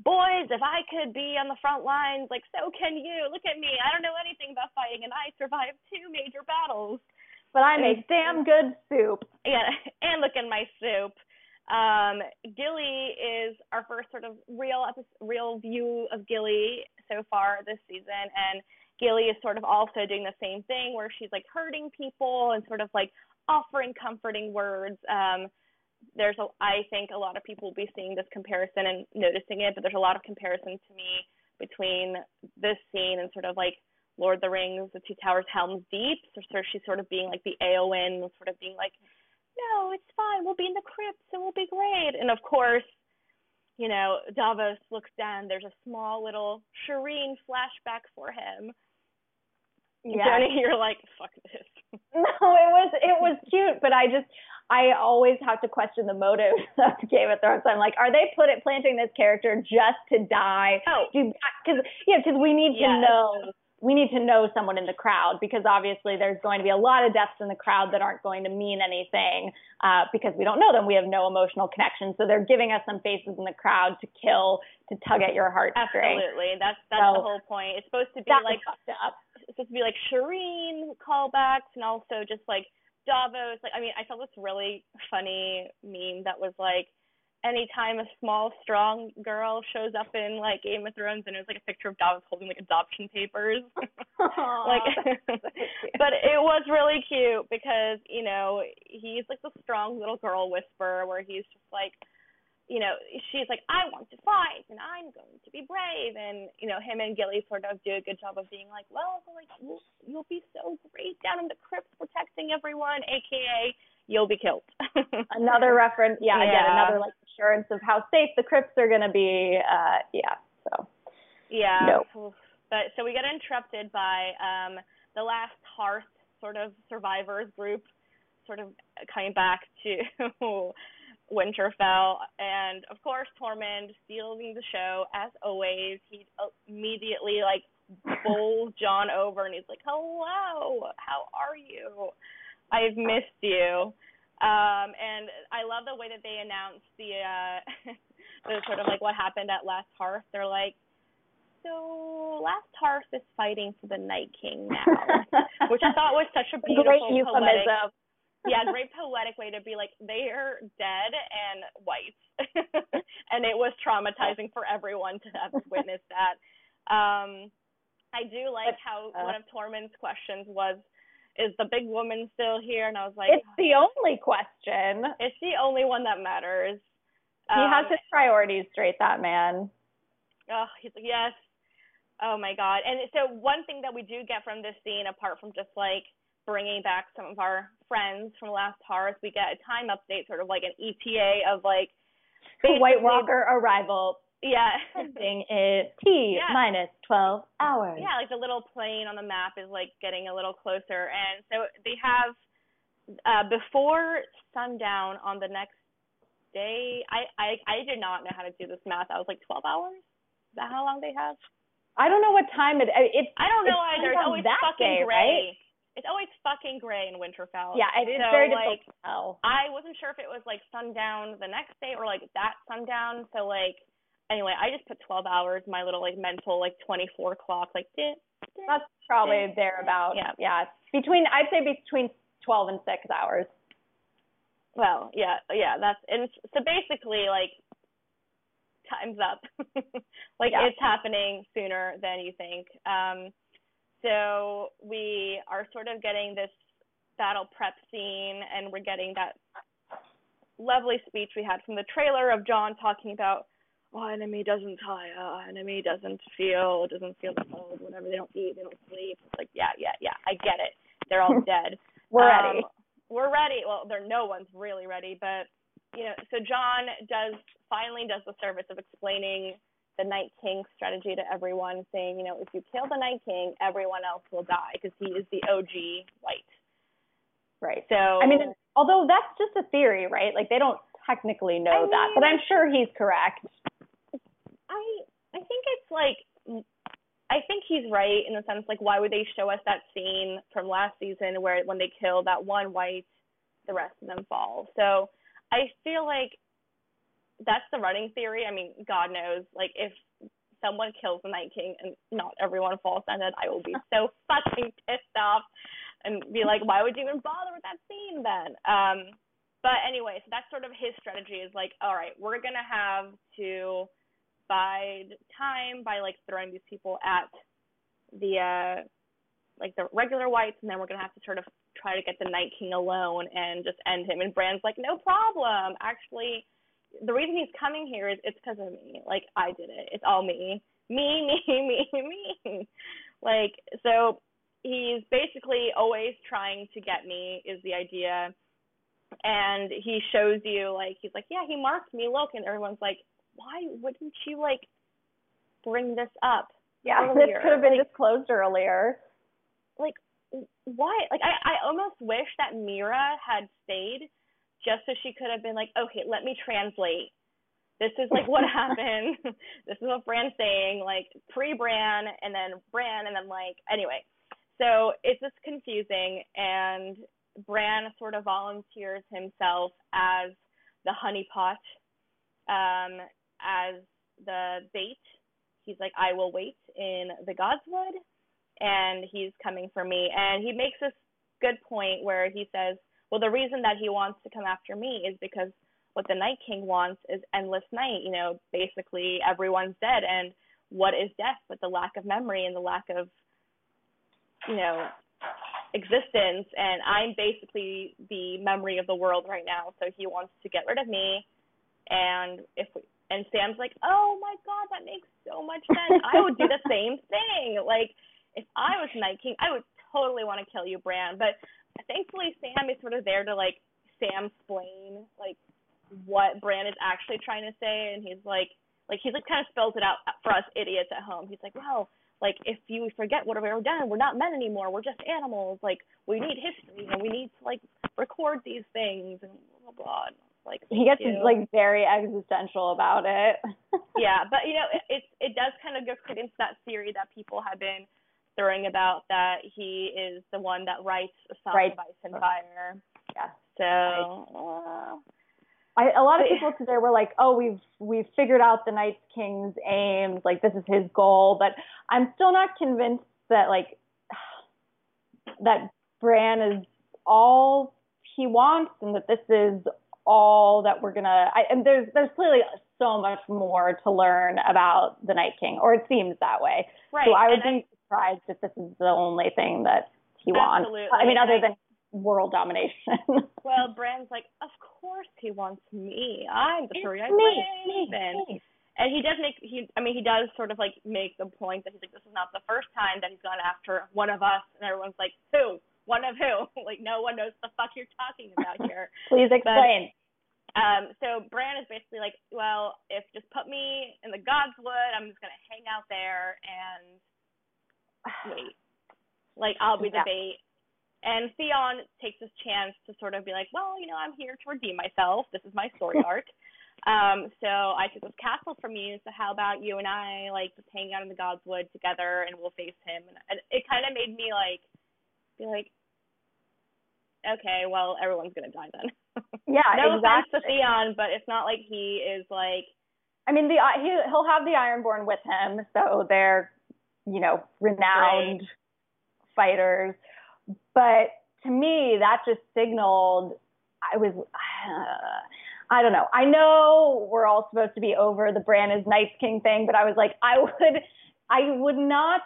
boys, if I could be on the front lines, like, so can you. Look at me. I don't know anything about fighting, and I survived 2 major battles. But I make damn good soup. Yeah, and look at my soup. Gilly is our first sort of real view of Gilly so far this season, and Gilly is sort of also doing the same thing where she's like hurting people and sort of like offering comforting words. I think a lot of people will be seeing this comparison and noticing it, but there's a lot of comparison to me between this scene and sort of like Lord of the Rings, The Two Towers, Helm's Deep. So she's sort of being like the Eowyn, sort of being like, no, it's fine. We'll be in the crypts and we'll be great. And of course, you know, Davos looks down. There's a small little Shireen flashback for him. Yeah. Danny, you're like, fuck this. No, it was cute, but I always have to question the motive of Game of Thrones. I'm like, are they planting this character just to die? Oh, because we need to know. We need to know someone in the crowd, because obviously there's going to be a lot of deaths in the crowd that aren't going to mean anything because we don't know them. We have no emotional connection. So they're giving us some faces in the crowd to kill, to tug at your heart. Absolutely. That's the whole point. It's supposed to be like Shireen callbacks, and also just like Davos. Like, I mean, I saw this really funny meme that was like, anytime a small, strong girl shows up in like Game of Thrones, and it was like a picture of Davos holding like adoption papers. Like, but it was really cute because, you know, he's like the strong little girl whisperer, where he's just like, you know, she's like, I want to fight and I'm going to be brave, and, you know, him and Gilly sort of do a good job of being like, well, like you'll be so great down in the crypts protecting everyone, aka you'll be killed. Another reference. Yeah, again, another like assurance of how safe the crypts are going to be. But so we got interrupted by the Last Hearth sort of survivors group sort of coming back to Winterfell, and of course Tormund stealing the show as always. He immediately like bowls Jon over, and he's like, hello, how are you? I've missed you. And I love the way that they announced the sort of like what happened at Last Hearth. They're like, so Last Hearth is fighting for the Night King now, which I thought was such a beautiful, great euphemism. Great poetic way to be like, they are dead and white. And it was traumatizing for everyone to have witnessed that. I do like how one of Tormund's questions was, is the big woman still here? And I was like, it's the only question. It's the only one that matters. He has his priorities straight, that man. Oh, he's like, yes. Oh, my God. And so one thing that we do get from this scene, apart from just, like, bringing back some of our friends from Last Hearth, we get a time update, sort of like an ETA of, like, White Walker arrival. Yeah. Ending is T minus 12 hours. Yeah, like the little plane on the map is like getting a little closer. And so they have before sundown on the next day. I did not know how to do this math. I was like, 12 hours? Is that how long they have? I don't know what time it is. I don't know either. It's always fucking gray. Right? It's always fucking gray in Winterfell. Yeah, it is very difficult to tell. I wasn't sure if it was like sundown the next day or like that sundown. So like, anyway, I just put 12 hours, my little, like, mental, like, 24 clock, like, that's probably thereabout. Yeah. Yeah. I'd say between 12 and 6 hours. Well, yeah, that's, and so basically, like, time's up. Like, it's happening sooner than you think. So we are sort of getting this battle prep scene, and we're getting that lovely speech we had from the trailer of Jon talking about, oh, enemy doesn't tire, enemy doesn't feel the cold, whatever, they don't eat, they don't sleep. It's like, yeah, I get it. They're all dead. We're ready. We're ready. Well, no one's really ready, but, you know, so Jon finally does the service of explaining the Night King strategy to everyone, saying, you know, if you kill the Night King, everyone else will die, because he is the OG white. Right. So, I mean, although that's just a theory, right? Like, they don't technically know that, but I'm sure he's correct. I think it's like, I think he's right in the sense, like, why would they show us that scene from last season where when they kill that one white, the rest of them fall? So I feel like that's the running theory. I mean, God knows, like, if someone kills the Night King and not everyone falls on it, I will be so fucking pissed off and be like, why would you even bother with that scene then? But anyway, so that's sort of his strategy, is like, all right, we're going to have to bide time by, like, throwing these people at the like the regular whites, and then we're gonna have to sort of try to get the Night King alone and just end him. And Bran's like, no problem, actually the reason he's coming here is it's because of me, like, I did it, it's all me. Like, so he's basically always trying to get me, is the idea. And he shows you, like, he's like, yeah, he marked me, look. And everyone's like, why wouldn't you, like, bring this up? Yeah, earlier? This could have been disclosed earlier. Like, why? Like, I almost wish that Mira had stayed just so she could have been like, okay, let me translate. This is, like, what happened. This is what Bran's saying, like, pre-Bran, and then Bran, and then, like, anyway. So it's just confusing, and Bran sort of volunteers himself as the honeypot, as the bait. He's like, I will wait in the Godswood, and he's coming for me. And he makes this good point where he says, well, the reason that he wants to come after me is because what the Night King wants is endless night. You know, basically everyone's dead, and what is death but the lack of memory and the lack of, you know, existence, and I'm basically the memory of the world right now, so he wants to get rid of me. And Sam's like, oh my god, that makes so much sense. I would do the same thing. Like, if I was Night King, I would totally want to kill you, Bran. But thankfully Sam is sort of there to, like, Sam-splain, like, what Bran is actually trying to say. And he's like kind of spells it out for us idiots at home. He's like, wow, like, if you forget what we've done, we're not men anymore. We're just animals. Like, we need history, and we need to, like, record these things, and blah, blah, blah. Like, he gets, like, very existential about it. Yeah, but, you know, it does kind of go into that theory that people have been throwing about, that he is the one that writes a song of Ice and Fire. Yeah. So... a lot of people today were like, oh, we've figured out the Night King's aims, like, this is his goal. But I'm still not convinced that, like, that Bran is all he wants and that this is all that we're going to... And there's clearly so much more to learn about the Night King, or it seems that way. Right. So I would be surprised if this is the only thing that he wants. I mean, other than world domination. Well, Bran's like, of course he wants me. I'm the story. And he does sort of, like, make the point that he's like, this is not the first time that he's gone after one of us, and everyone's like, who? One of who? Like, no one knows the fuck you're talking about here. Please explain. But, so Bran is basically like, well, if just put me in the Godswood, I'm just gonna hang out there and wait. Like, I'll be the bait. And Theon takes this chance to sort of be like, well, you know, I'm here to redeem myself. This is my story arc. So I took this castle from you, so how about you and I, like, just hang out in the Godswood together, and we'll face him. And it kind of made me, like, be like, okay, well, everyone's going to die then. Yeah, no offense to Theon, but it's not like he is, like... I mean, he'll have the Ironborn with him, so they're, you know, renowned fighters. But to me, that just signaled, I don't know. I know we're all supposed to be over the Bran is Night King thing, but I was like, I would not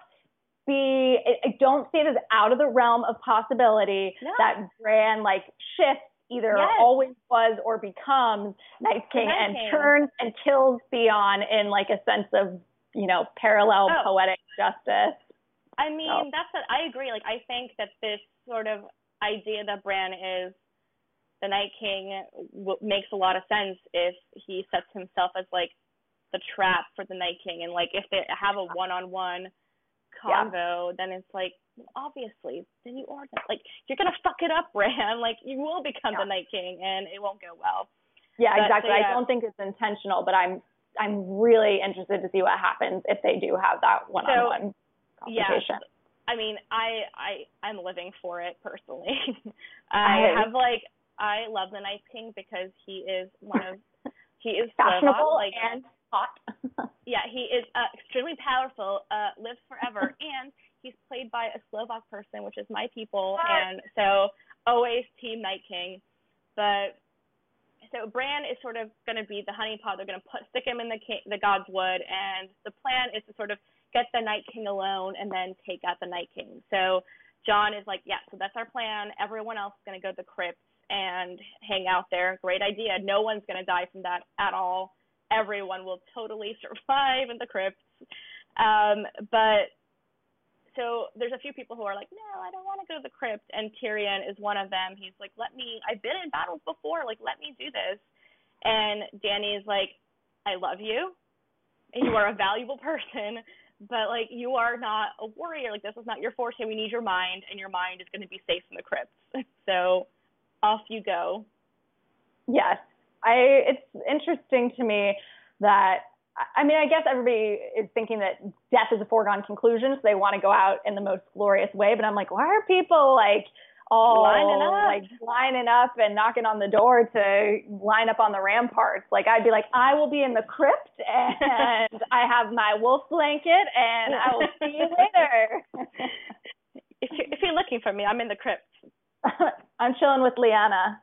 be, I don't see it as out of the realm of possibility that Bran, like, shifts, either always was or becomes Night King and turns and kills Theon in, like, a sense of, you know, parallel poetic justice. I mean, I agree. Like, I think that this sort of idea that Bran is the Night King makes a lot of sense if he sets himself as, like, the trap for the Night King. And, like, if they have a one-on-one convo, then it's like, obviously, then you are, like, you're going to fuck it up, Bran. Like, you will become the Night King, and it won't go well. Yeah, but, exactly. So, I don't think it's intentional, but I'm really interested to see what happens if they do have that one-on-one. Yeah, I mean, I'm living for it personally. I love the Night King because he is fashionable, like, and hot. Yeah, he is extremely powerful, lives forever, and he's played by a Slovak person, which is my people, and so always team Night King. But so Bran is sort of going to be the honeypot. They're going to stick him in the Godswood, and the plan is to sort of get the Night King alone and then take out the Night King. So Jon is like, so that's our plan. Everyone else is going to go to the crypts and hang out there. Great idea. No one's going to die from that at all. Everyone will totally survive in the crypts. But So there's a few people who are like, no, I don't want to go to the crypt. And Tyrion is one of them. He's like, I've been in battles before. Like, let me do this. And Danny's like, I love you. You are a valuable person, but, like, you are not a warrior. Like, this is not your forte. We need your mind, and your mind is going to be safe in the crypts. So off you go. Yes. It's interesting to me that, I mean, I guess everybody is thinking that death is a foregone conclusion, so they want to go out in the most glorious way. But I'm like, why are people, like, all lining up and knocking on the door to line up on the ramparts? Like, I'd be like, I will be in the crypt, and I have my wolf blanket, and I will see you later. If you're looking for me, I'm in the crypt. I'm chilling with Lyanna.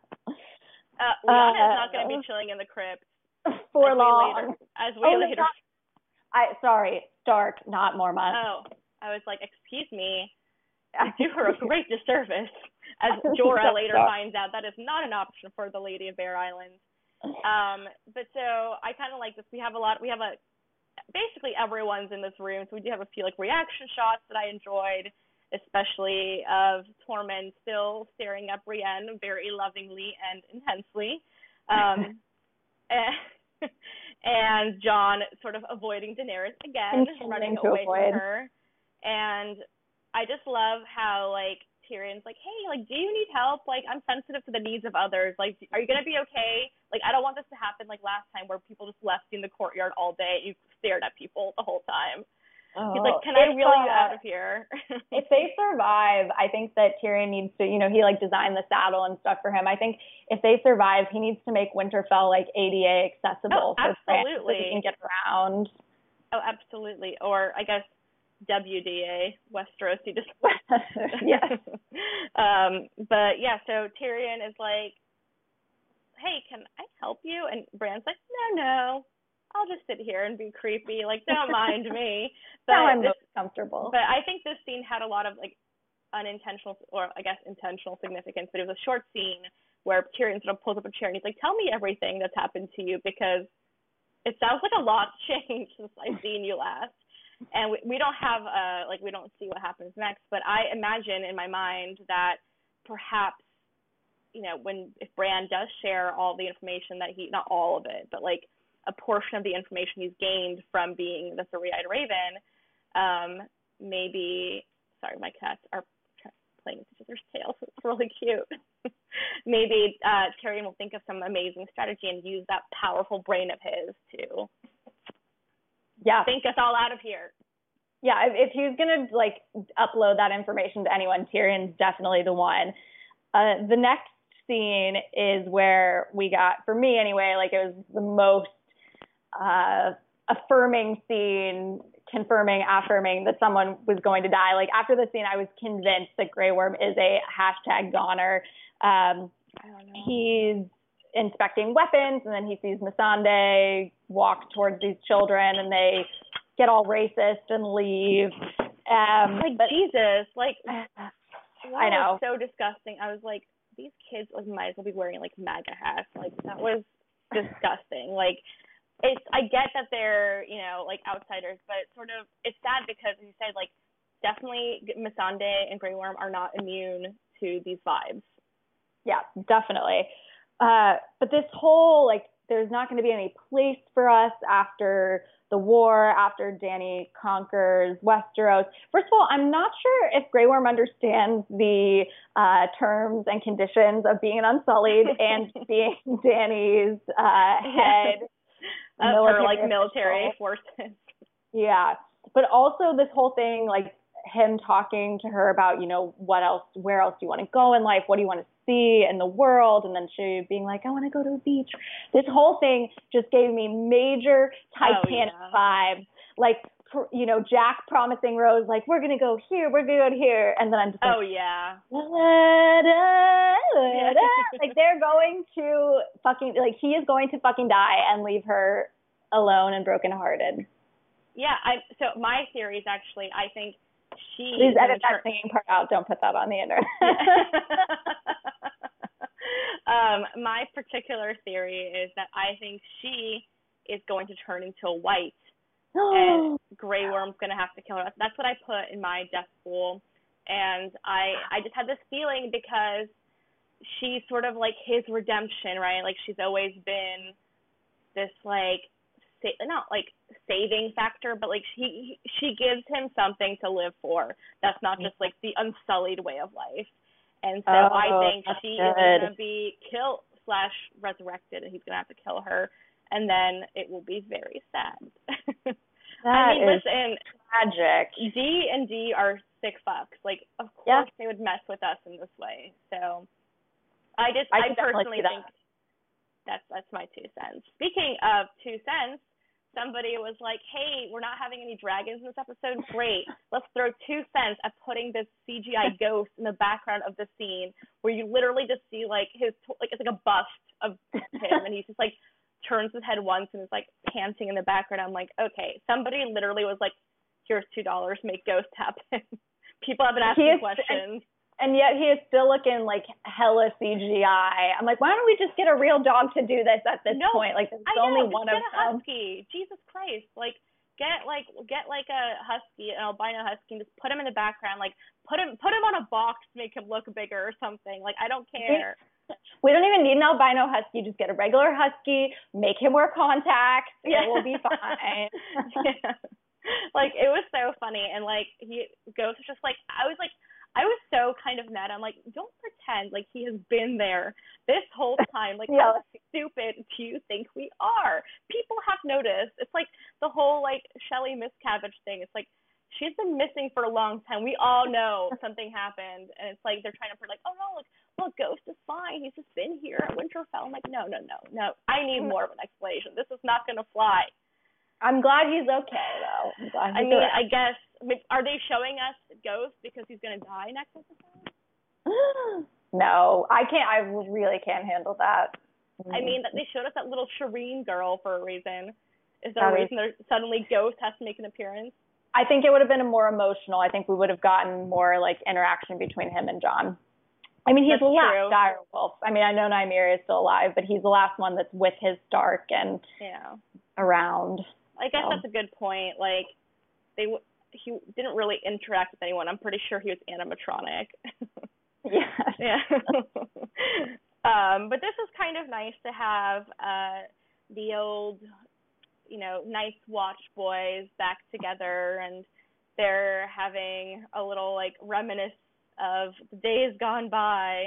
Lyanna's not going to be chilling in the crypt. For long. As we later. Sorry, Stark, not Mormont. Oh, I was like, excuse me. I do her a great disservice. As Jorah later finds out, that is not an option for the Lady of Bear Island. But so I kind of like this. We have basically everyone's in this room. So we do have a few like reaction shots that I enjoyed, especially of Tormund still staring at Brienne very lovingly and intensely. And Jon sort of avoiding Daenerys again, running away from her. And I just love how, like, Tyrion's like, hey, like, do you need help? Like, I'm sensitive to the needs of others. Like, are you going to be okay? Like, I don't want this to happen like last time where people just left you in the courtyard all day and you stared at people the whole time. Oh, he's like, can I wheel you out of here? If they survive, I think that Tyrion needs to, you know, he like designed the saddle and stuff for him. I think if they survive, he needs to make Winterfell like ADA accessible. Oh, absolutely. So he can get around. Oh, absolutely. Or I guess WDA, Westeros. You just yes. But yeah, so Tyrion is like, hey, can I help you? And Bran's like, no. I'll just sit here and be creepy. Like, don't mind me. But now I'm most comfortable. But I think this scene had a lot of, like, unintentional or, I guess, intentional significance. But it was a short scene where Tyrion sort of pulls up a chair and he's like, tell me everything that's happened to you because it sounds like a lot changed since I've seen you last. And we don't have, we don't see what happens next. But I imagine in my mind that perhaps, you know, if Bran does share all the information that not all of it, but, like, a portion of the information he's gained from being the three-eyed raven, my cats are playing with each other's tails. So it's really cute. Maybe Tyrion will think of some amazing strategy and use that powerful brain of his to think us all out of here. Yeah, if he's going to, like, upload that information to anyone, Tyrion's definitely the one. The next scene is where we got, for me anyway, like, it was the most affirming scene, affirming that someone was going to die. Like, after the scene, I was convinced that Grey Worm is a hashtag goner. He's inspecting weapons, and then he sees Missandei walk towards these children, and they get all racist and leave. Jesus, like, I know, so disgusting. I was like, these kids, like, might as well be wearing, like, MAGA hats. Like, that was disgusting. Like, I get that they're, you know, like, outsiders, but sort of, it's sad because, as you said, like, definitely Missandei and Grey Worm are not immune to these vibes. Yeah, definitely. But this whole, like, there's not going to be any place for us after the war, after Danny conquers Westeros. First of all, I'm not sure if Grey Worm understands the terms and conditions of being an Unsullied and being Danny's head of her, like, military forces. Yeah. But also this whole thing, like, him talking to her about, you know, what else, where else do you want to go in life? What do you want to see in the world? And then she being like, I want to go to a beach. This whole thing just gave me major Titanic vibes. Like, you know, Jack promising Rose, like, we're going to go here, we're going to go here. And then I'm just like, like, they're going to fucking, like, he is going to fucking die and leave her alone and brokenhearted. Yeah. So my theory is actually, I think, please edit that singing part out. Don't put that on the internet. My particular theory is that I think she is going to turn into a white and Grey Worm's going to have to kill her. That's what I put in my death pool. And I just had this feeling because she's sort of like his redemption, right? Like she's always been this like, not like saving factor, but like she gives him something to live for. That's not just like the unsullied way of life. And so I think she is going to be killed / resurrected, and he's going to have to kill her. And then it will be very sad. I mean, listen, tragic. D and D are sick fucks. Like, of course they would mess with us in this way. So I personally think that's my 2 cents. Speaking of 2 cents, somebody was like, hey, we're not having any dragons in this episode. Great. Let's throw 2 cents at putting this CGI ghost in the background of the scene where you literally just see, like, his, like, it's like a bust of him, and he's just, like, turns his head once and is, like, panting in the background. I'm like, okay. Somebody literally was like, here's $2, make ghosts happen. People have been asking questions. And yet he is still looking like hella CGI. I'm like, why don't we just get a real dog to do this at this point? Like, there's only one of them. Get a husky. Jesus Christ. Like, get a husky, an albino husky, and just put him in the background. Like, put him on a box to make him look bigger or something. Like, I don't care. We don't even need an albino husky. Just get a regular husky. Make him wear contacts. Yeah. It will be fine. Yeah. Like, it was so funny. And, like, he goes just, like, I was so kind of mad. I'm like, don't pretend like he has been there this whole time. Like, how stupid do you think we are? People have noticed. It's like the whole, like, Shelley Miscavige thing. It's like, she's been missing for a long time. We all know something happened. And it's like, they're trying to, like, oh, no, look, well, Ghost is fine. He's just been here at Winterfell. I'm like, no. I need more of an explanation. This is not going to fly. I'm glad he's okay, though. I'm glad he's I guess, are they showing us Ghost because he's going to die next episode? No, I really can't handle that. I mean, they showed us that little Shireen girl for a reason. Is there a reason that suddenly Ghost has to make an appearance? I think it would have been more emotional. I think we would have gotten more, like, interaction between him and Jon. I mean, he's the last direwolf. I mean, I know Nymeria is still alive, but he's the last one that's with his Stark and around. I guess that's a good point. Like, he didn't really interact with anyone. I'm pretty sure he was animatronic. Yeah. But this is kind of nice to have the old, nice watch boys back together, and they're having a little, like, reminisce of the days gone by,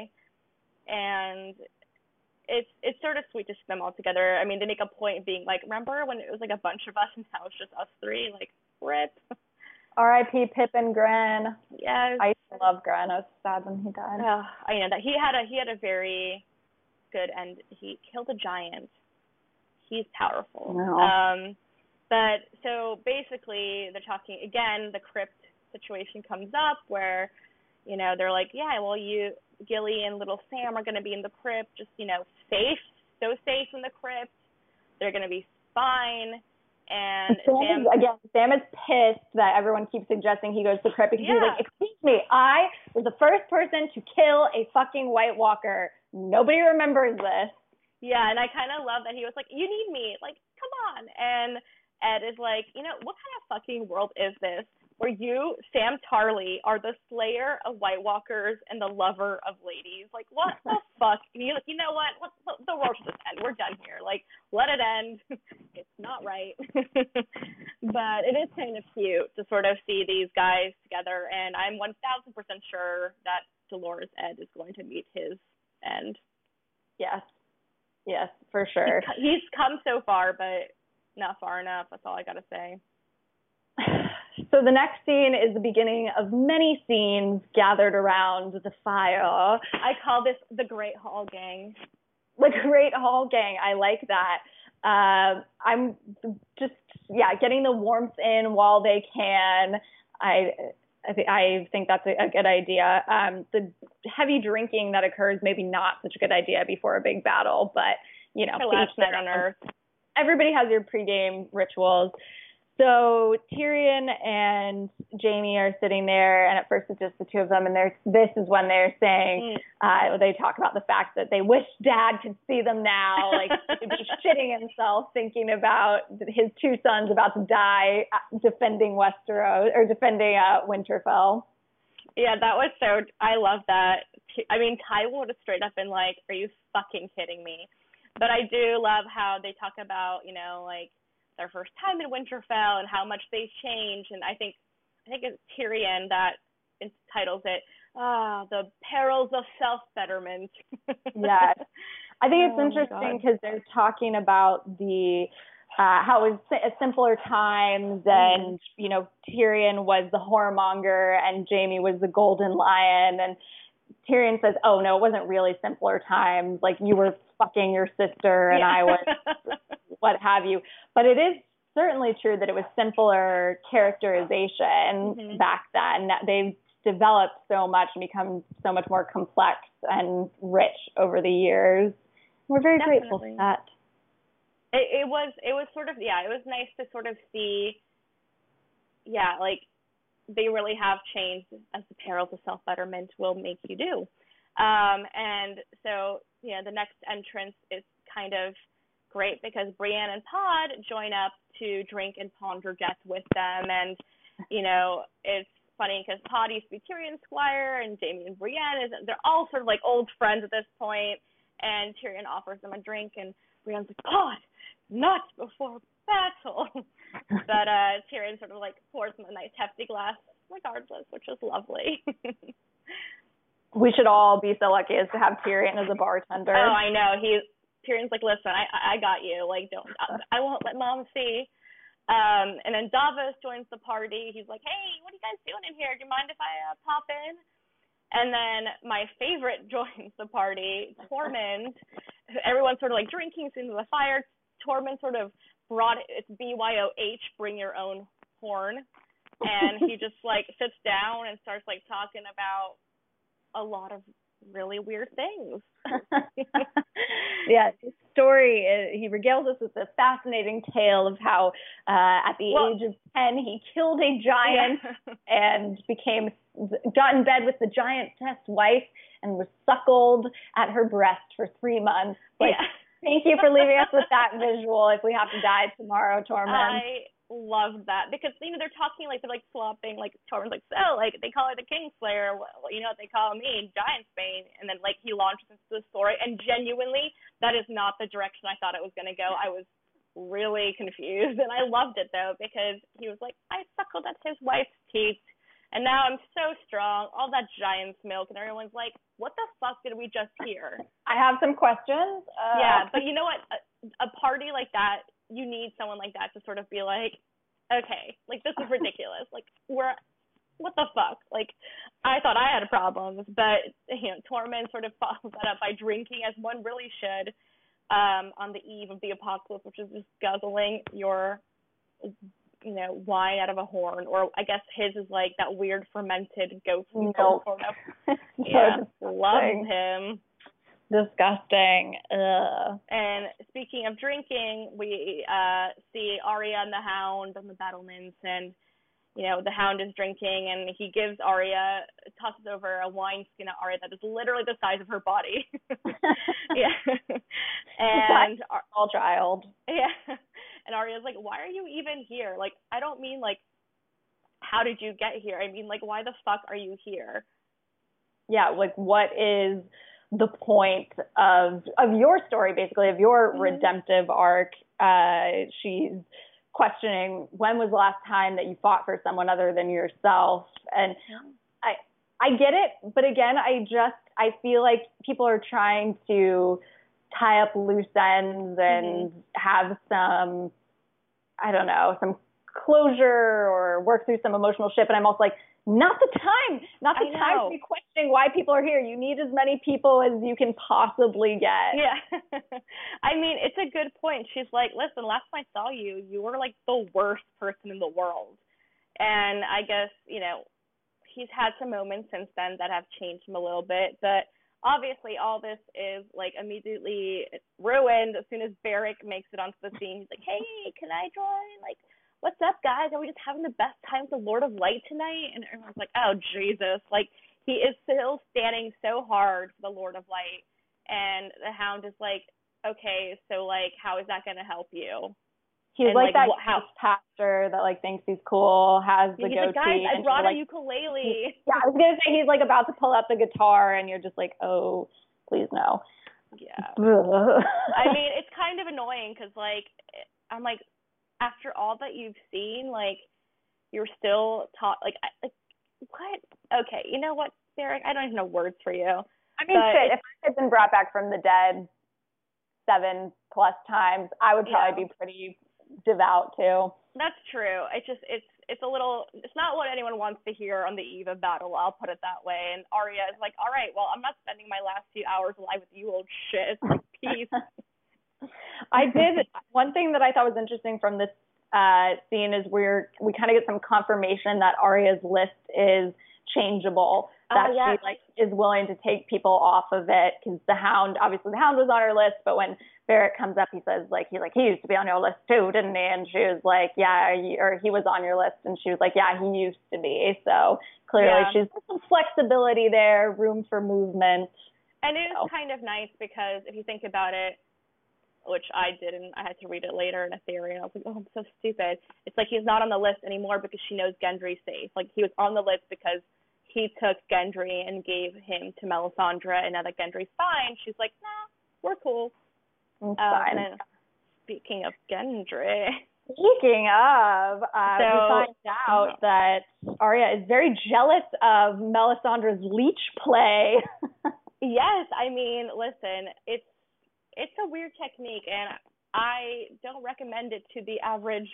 and it's sort of sweet to see them all together. I mean, they make a point of being like, remember when it was like a bunch of us and now it's just us three? Like, RIP. R.I.P. Pip and Gran. Yes. I used to love Gran. I was sad when he died. Oh, I know that he had a very good end. He killed a giant. He's powerful. No. But so basically they're talking again. The crypt situation comes up where, they're like, yeah, well, you, Gilly and little Sam are going to be in the crypt, just, safe, so safe in the crypt. They're going to be fine. And Sam is pissed that everyone keeps suggesting he goes to the crypt because he's like, excuse me, I was the first person to kill a fucking White Walker. Nobody remembers this. Yeah, and I kind of love that he was like, you need me. Like, come on. And Ed is like, what kind of fucking world is this? Where you, Sam Tarly, are the slayer of White Walkers and the lover of ladies. Like, what the fuck? And you're like, you know what? The world should just end. We're done here. Like, let it end. It's not right. But it is kind of cute to sort of see these guys together. And I'm 1,000% sure that Dolores Ed is going to meet his end. Yes. Yes, for sure. He's come so far, but not far enough. That's all I got to say. So the next scene is the beginning of many scenes gathered around the fire. I call this the Great Hall Gang. The Great Hall Gang. I like that. I'm just, getting the warmth in while they can. I think that's a good idea. The heavy drinking that occurs, maybe not such a good idea before a big battle, but, last night on Earth. Everybody has their pregame rituals. So Tyrion and Jamie are sitting there, and at first it's just the two of them, and this is when they're saying, they talk about the fact that they wish Dad could see them now, like he'd be shitting himself thinking about his two sons about to die defending Westeros, or defending Winterfell. Yeah, that was so, I love that. I mean, Ty would have straight up been like, are you fucking kidding me? But I do love how they talk about, you know, like, their first time in Winterfell and how much they've changed. And I think it's Tyrion that entitles it, the perils of self-betterment. Yes. I think it's interesting because they're talking about the how it was a simpler times, and, you know, Tyrion was the whoremonger and Jamie was the golden lion. And Tyrion says, oh, no, it wasn't really simpler times. Like, you were fucking your sister and I was... what have you. But it is certainly true that it was simpler characterization back then. They've developed so much and become so much more complex and rich over the years. We're very grateful for that. It was sort of, it was nice to sort of see, like they really have changed, as the perils of self-betterment will make you do. And so, the next entrance is kind of great because Brienne and Pod join up to drink and ponder death with them. And, you know, it's funny because Pod used to be Tyrion's squire, and Jamie and Brienne, they're all sort of like old friends at this point. And Tyrion offers them a drink, and Brienne's like, Pod, not before battle. But Tyrion sort of like pours them a nice hefty glass regardless, which is lovely. We should all be so lucky as to have Tyrion as a bartender. Oh, I know. Tyrion's like, listen, I got you. Like, don't, I won't let Mom see. And then Davos joins the party. He's like, hey, what are you guys doing in here? Do you mind if I pop in? And then my favorite joins the party, Tormund. Everyone's sort of like drinking, sitting by the fire. Tormund sort of brought it. It's BYOH, bring your own horn. And he just like sits down and starts like talking about a lot of really weird things. Yeah, his story, he regales us with a fascinating tale of how at the age of 10 he killed a giant and got in bed with the giantess wife and was suckled at her breast for 3 months. Thank you for leaving us with that visual if we have to die tomorrow, Tormund. I love that because, you know, they're talking like, they're like swapping, like Tormund's like, so like they call her the Kingslayer, well, you know what they call me, Giantsbane, and then like he launches into the story, and genuinely that is not the direction I thought it was going to go. I was really confused, and I loved it though because he was like, I suckled at his wife's teeth and now I'm so strong, all that giant's milk, and everyone's like, what the fuck did we just hear? I have some questions. But you know what, a party like that, you need someone like that to sort of be like, okay, like this is ridiculous. Like what the fuck? Like I thought I had problems, but you know, Tormund sort of follows that up by drinking as one really should on the eve of the apocalypse, which is just guzzling your, you know, wine out of a horn, or I guess his is like that weird fermented goat milk. Love him. Disgusting. Ugh. And speaking of drinking, we see Arya and the Hound on the battlements, and you know the Hound is drinking, and he gives Arya, tosses over a wine skin at Arya that is literally the size of her body. And all child. Yeah. And Arya's like, why are you even here? Like, I don't mean like, how did you get here? I mean like, why the fuck are you here? Yeah. Like, what is the point of your story, basically, of your redemptive arc? She's questioning, when was the last time that you fought for someone other than yourself? And I get it, but again, I feel like people are trying to tie up loose ends and have some, I don't know, some closure or work through some emotional shit. And I'm also like, not the time to be questioning why people are here. You need as many people as you can possibly get. Yeah. I mean, it's a good point. She's like, listen, last time I saw you, you were like the worst person in the world. And I guess, you know, he's had some moments since then that have changed him a little bit. But obviously all this is like immediately ruined as soon as Varric makes it onto the scene. He's like, hey, can I join? Like, what's up, guys? Are we just having the best time with the Lord of Light tonight? And everyone's like, oh, Jesus. Like, he is still standing so hard for the Lord of Light. And the Hound is like, okay, so, like, how is that going to help you? He's like that pastor that, like, thinks he's cool, has the goatee. He's like, guys, I brought a ukulele. Yeah, I was going to say he's, like, about to pull out the guitar, and you're just like, oh, please no. Yeah. I mean, it's kind of annoying because, like, I'm like, after all that you've seen, like, you're still taught, like, what? Okay, you know what, Derek? I don't even know words for you. I mean, shit, if I had been brought back from the dead 7+ times, I would probably be pretty devout too. That's true. It's just it's a little, it's not what anyone wants to hear on the eve of battle, I'll put it that way. And Arya is like, all right, well, I'm not spending my last few hours alive with you, old shit. It's like, peace. I did one thing that I thought was interesting from this scene is we kind of get some confirmation that Arya's list is changeable, that she like is willing to take people off of it, because the Hound was on her list, but when Barrett comes up, he says like, he used to be on your list too, didn't he? And she was like, yeah, or he was on your list, and she was like, yeah, he used to be. So clearly she's got some flexibility there, room for movement. And it is kind of nice, because if you think about it, which I didn't, I had to read it later in a theory, and I was like, oh, I'm so stupid. It's like he's not on the list anymore because she knows Gendry's safe. Like, he was on the list because he took Gendry and gave him to Melisandre, and now that Gendry's fine, she's like, nah, we're cool. Fine. And speaking of Gendry. Speaking of, we find out that Arya is very jealous of Melisandre's leech play. Yes, I mean, listen, it's a weird technique, and I don't recommend it to the average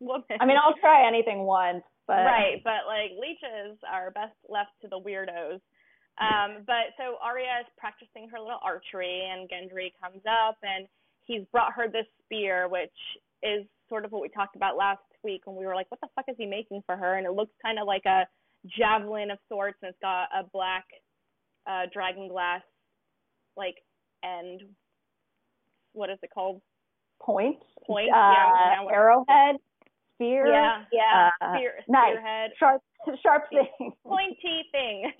woman. I mean, I'll try anything once. But... Right, but, like, leeches are best left to the weirdos. But so Arya is practicing her little archery, and Gendry comes up, and he's brought her this spear, which is sort of what we talked about last week when we were like, what the fuck is he making for her? And it looks kind of like a javelin of sorts, and it's got a black dragon glass, like, end. What is it called? Point. Yeah, arrowhead, spear. Yeah. Spearhead. Sharp thing. Pointy thing.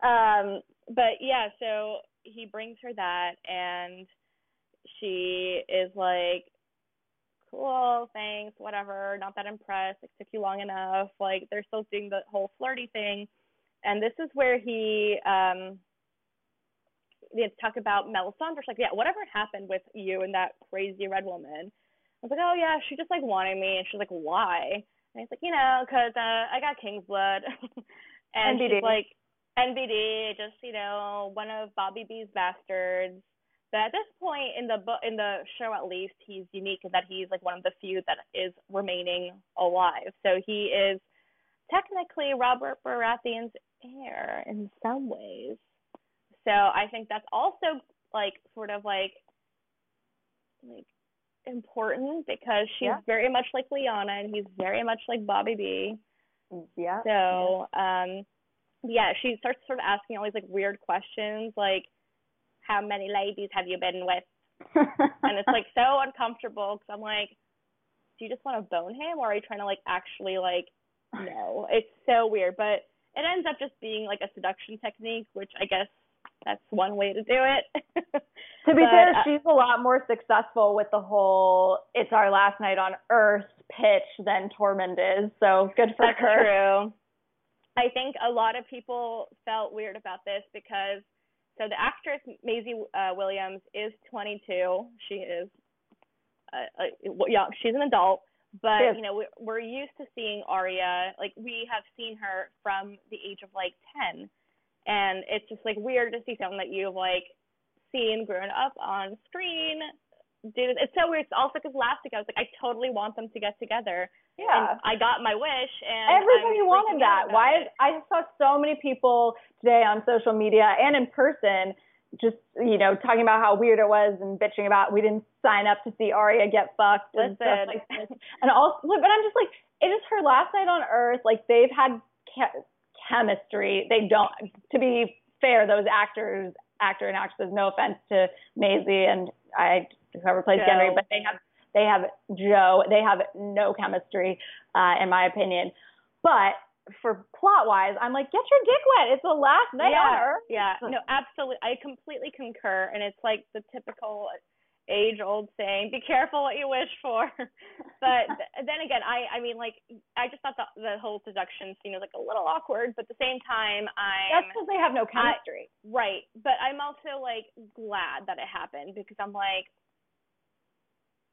But yeah, so he brings her that, and she is like, cool, thanks, whatever, not that impressed. It took you long enough. Like, they're still doing the whole flirty thing, and this is where he they talk about Melisandre. She's like, yeah, whatever happened with you and that crazy red woman. I was like, oh, yeah, she just, like, wanted me. And she's like, why? And he's like, you know, because I got King's blood. And NBD. She's like, NBD, just, you know, one of Bobby B's bastards. But at this point in the in the show, at least, he's unique in that he's, like, one of the few that is remaining alive. So he is technically Robert Baratheon's heir in some ways. So I think that's also, like, sort of, like important, because she's very much like Lyanna, and he's very much like Bobby B. Yeah. So, she starts sort of asking all these, like, weird questions, like, how many ladies have you been with? And it's, like, so uncomfortable, because I'm like, do you just want to bone him, or are you trying to, like, actually, like, no. It's so weird. But it ends up just being, like, a seduction technique, which I guess that's one way to do it. To be fair, she's a lot more successful with the whole "it's our last night on Earth" pitch than Tormund is. So good for her. True. I think a lot of people felt weird about this because, so the actress Maisie Williams is 22. She is, she's an adult. But, you know, we're used to seeing Arya, like, we have seen her from the age of, like, 10. And it's just, like, weird to see someone that you've, like, seen grown up on screen. Dude, it's so weird. It's also because last week I was like, I totally want them to get together. Yeah. And I got my wish. And everybody wanted that. Why? I saw so many people today on social media and in person just, you know, talking about how weird it was and bitching about we didn't sign up to see Arya get fucked and stuff like this. And also, but I'm just like, it is her last night on Earth. Like, they've had chemistry. They don't, to be fair, those actor and actresses, no offense to Maisie and whoever plays Gendry, but they have They have Joe. They have no chemistry, in my opinion. But for plot wise, I'm like, get your dick wet. It's the last night on Earth. Yeah, no, absolutely. I completely concur. And it's like the typical age-old saying, be careful what you wish for. But then again, I mean, like, I just thought the whole seduction scene was like a little awkward, but at the same time, that's because they have no chemistry. Right. But I'm also like glad that it happened, because I'm like,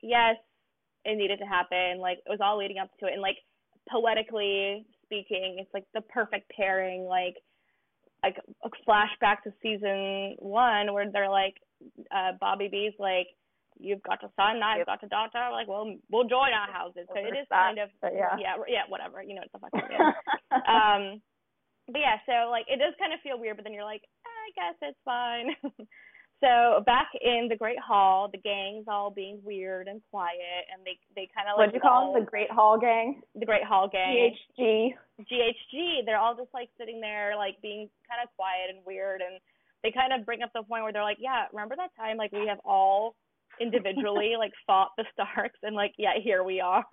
yes, it needed to happen. Like, it was all leading up to it. And like, poetically speaking, it's like the perfect pairing, like a flashback to season 1 where they're like, Bobby B's like, you've got a son, I've got a daughter. We're like, well, we'll join our houses. So it is kind of, yeah, whatever. You know, it's stuff like that. But yeah, so like, it does kind of feel weird, but then you're like, I guess it's fine. So back in the Great Hall, the gang's all being weird and quiet, and they kind of like, what'd you call them? The Great Hall gang? The Great Hall gang. GHG. GHG. They're all just like sitting there, like being kind of quiet and weird, and they kind of bring up the point where they're like, yeah, remember that time, like, we have all individually, like, fought the Starks, and, like, yeah, here we are.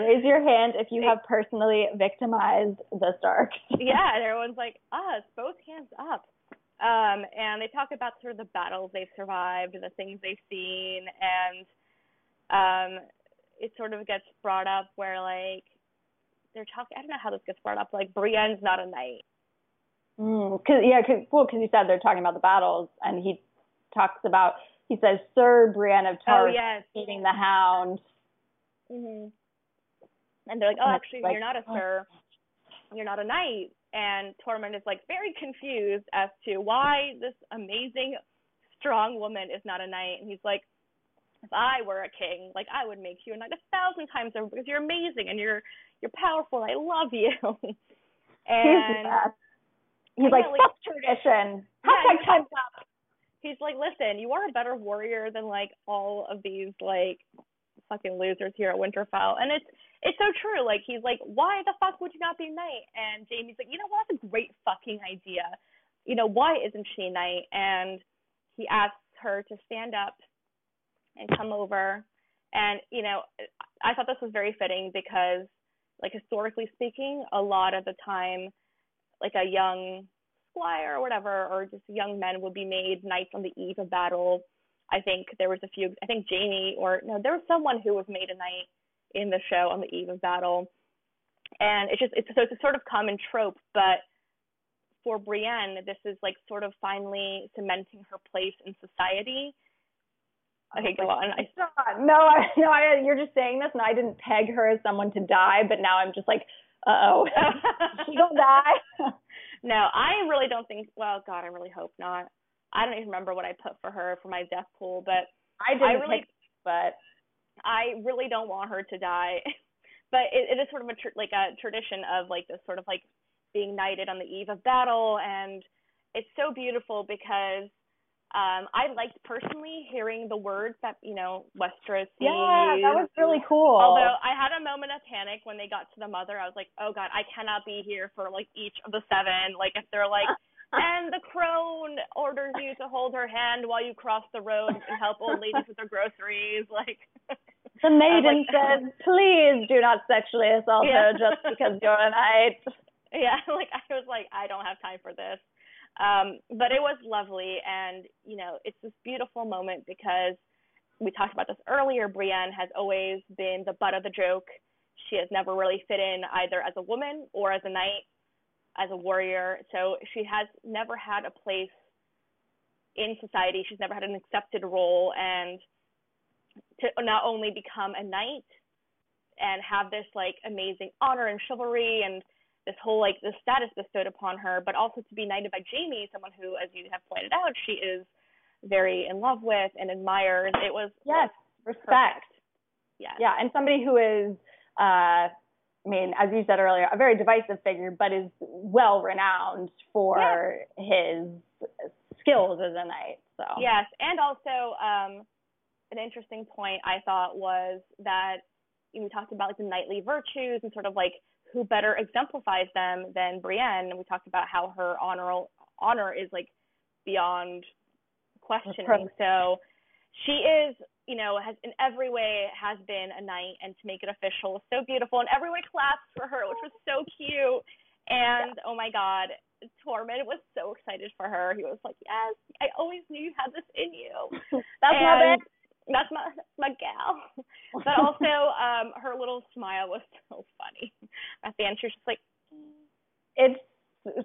Raise your hand if you have personally victimized the Starks. Yeah, and everyone's like, us, both hands up. And they talk about sort of the battles they've survived and the things they've seen, and it sort of gets brought up where, like, they're talking, I don't know how this gets brought up, like, Brienne's not a knight. Because you said they're talking about the battles, and he talks about, he says, Sir Brienne of Tarth beating the hound. Mm-hmm. And they're like, oh, actually, like, you're not a sir. You're not a knight. And Tormund is, like, very confused as to why this amazing, strong woman is not a knight. And he's like, if I were a king, like, I would make you a knight 1,000 times over, because you're amazing, and you're powerful, and I love you. And... he's like, fuck tradition. Hashtag time's up. He's like, listen, you are a better warrior than, like, all of these, like, fucking losers here at Winterfell. And it's so true. Like, he's like, why the fuck would you not be a knight? And Jamie's like, you know what? That's a great fucking idea. You know, why isn't she a knight? And he asks her to stand up and come over. And, you know, I thought this was very fitting because, like, historically speaking, a lot of the time, like, a young squire or whatever, or just young men would be made knights on the eve of battle. I think there was a few, I think Jamie, or no, there was someone who was made a knight in the show on the eve of battle. And it's just, so it's a sort of common trope, but for Brienne, this is like sort of finally cementing her place in society. Okay, go on. No, you're just saying this, and I didn't peg her as someone to die, but now I'm just like, uh-oh. She'll die. No, I really don't think, well, God, I really hope not. I don't even remember what I put for her for my death pool, but I really don't want her to die. But it is sort of a tradition of, like, this sort of, like, being knighted on the eve of battle, and it's so beautiful because I liked personally hearing the words that, you know, Westeros used. Yeah, that was really cool. Although I had a moment of panic when they got to the mother. I was like, oh, God, I cannot be here for, like, each of the 7. Like, if they're like, and the crone orders you to hold her hand while you cross the road and help old ladies with their groceries. Like, the maiden said, please do not sexually assault her just because you're a knight. Yeah, like, I was like, I don't have time for this. But it was lovely, and, you know, it's this beautiful moment because we talked about this earlier. Brienne has always been the butt of the joke. She has never really fit in either as a woman or as a knight, as a warrior. So she has never had a place in society. She's never had an accepted role, and to not only become a knight and have this, like, amazing honor and chivalry and this whole, like, the status bestowed upon her, but also to be knighted by Jamie, someone who, as you have pointed out, she is very in love with and admires. It was respect. Yeah, and somebody who is, I mean, as you said earlier, a very divisive figure, but is well renowned for his skills as a knight. So yes, and also an interesting point I thought was that, you know, we talked about, like, the knightly virtues and sort of, like, who better exemplifies them than Brienne. And we talked about how her honor is, like, beyond questioning. So she is you know, has in every way has been a knight, and to make it official was so beautiful, and everyone clapped for her, which was so cute. And oh my God, Tormund was so excited for her. He was like, yes, I always knew you had this in you. That's my gal. But also, her little smile was so funny. At the end, she was just like, it's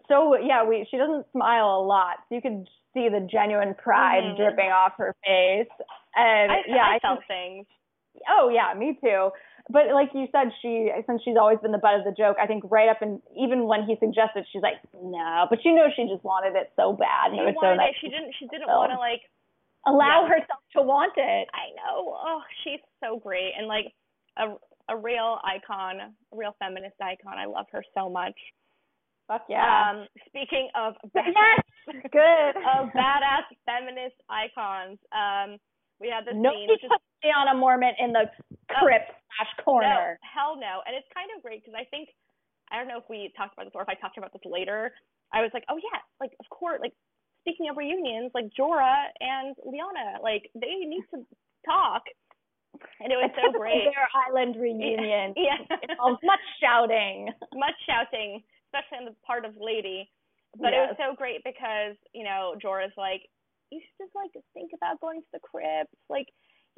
so, yeah, she doesn't smile a lot. You could see the genuine pride dripping off her face. And I felt things. Oh, yeah, me too. But like you said, since she's always been the butt of the joke, I think right up and even when he suggested, she's like, no. But you know, she just wanted it so bad. And it was so nice. She didn't want to like allow herself to want it. I know. Oh, she's so great, and like a real icon, a real feminist icon. I love her so much. Fuck yeah. Speaking of badass, good of badass feminist icons, we had this scene. Nobody puts Lyanna Mormont in the crypt corner. No, hell no. And it's kind of great because I think, I don't know if we talked about this or if I talked about this later, I was like, oh yeah, like of course, like speaking of reunions, like Jorah and Lyanna, like they need to talk. And it was so great. Their island reunion. Yeah. Involves much shouting, especially on the part of Lady. But It was so great because, you know, Jorah's like, you should just like think about going to the crypt. Like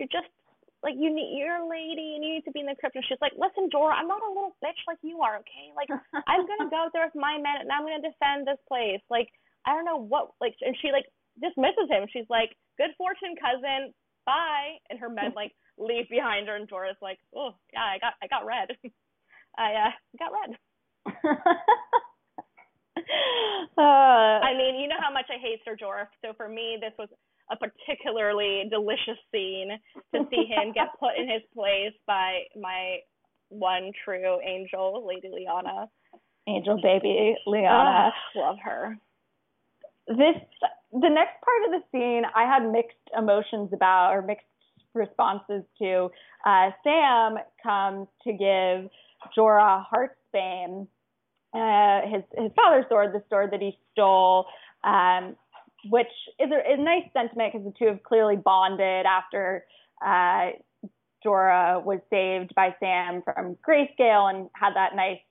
you're a lady and you need to be in the crypt. And she's like, listen, Jorah, I'm not a little bitch like you are, okay? Like, I'm going to go out there with my men and I'm going to defend this place. Like, I don't know what, like, and she like dismisses him. She's like, good fortune, cousin. Bye. And her men like leave behind her, and Jorah's like, oh, yeah, I got red. I got red. I mean, you know how much I hate Sir Jorah. So for me, this was a particularly delicious scene to see him get put in his place by my one true angel, Lady Lyanna. Angel baby Lyanna. Love her. The next part of the scene I had mixed emotions about, or mixed responses to. Sam comes to give Jorah Heartsbane, his father's sword, the sword that he stole, which is a nice sentiment because the two have clearly bonded after Jorah was saved by Sam from Grayscale and had that nice,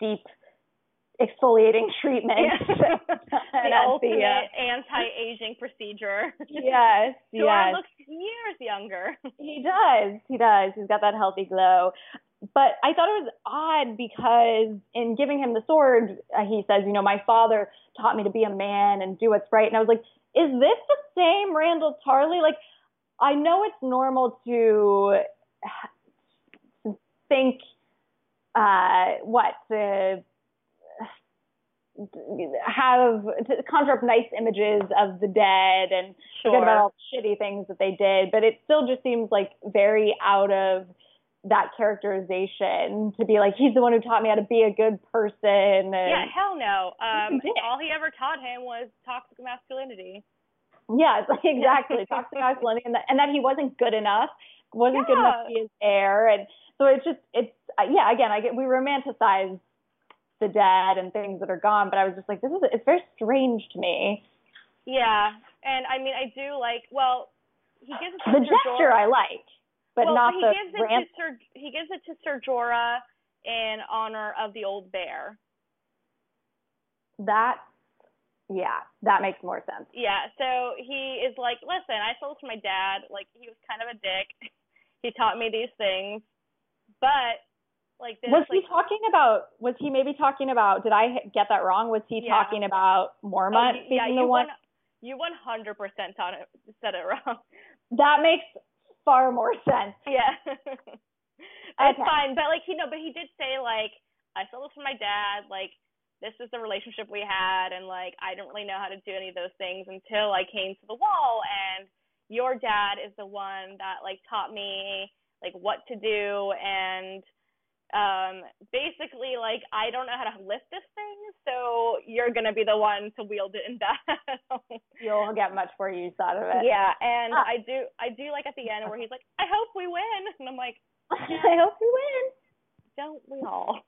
deep, exfoliating treatment. Yeah. The ultimate anti-aging procedure. Yes, Jorah looks years younger. He does. He's got that healthy glow. But I thought it was odd because in giving him the sword, he says, you know, my father taught me to be a man and do what's right. And I was like, is this the same Randall Tarly? Like, I know it's normal to think, to conjure up nice images of the dead and forget about all the shitty things that they did. But it still just seems like very out of that characterization to be like, he's the one who taught me how to be a good person. And yeah, hell no. All he ever taught him was toxic masculinity. Yeah, exactly. Toxic masculinity. And that he wasn't good enough. Wasn't good enough to be his heir. And so we romanticize the dead and things that are gone, but I was just like, it's very strange to me. Yeah. And I mean, I do like, well, he gives it to the gesture Jorah. I like. But well, not but he gives it to Sir Jorah in honor of the old bear. That makes more sense. Yeah, so he is like, listen, I sold to my dad. Like, he was kind of a dick. He taught me these things. But, like, this... Was he maybe talking about... Did I get that wrong? Was he talking about Mormont being the one? You 100% said it wrong. That makes... far more sense. Yeah. That's fine. But like, but he did say like, I stole this from my dad. Like, this is the relationship we had. And like, I didn't really know how to do any of those things until I came to the wall. And your dad is the one that like taught me like what to do. And basically like, I don't know how to lift this thing. So you're going to be the one to wield it in battle. You'll get much more use out of it. Yeah. And I do like at the end where he's like, I hope we win. And I'm like, yeah, I hope we win. Don't we all?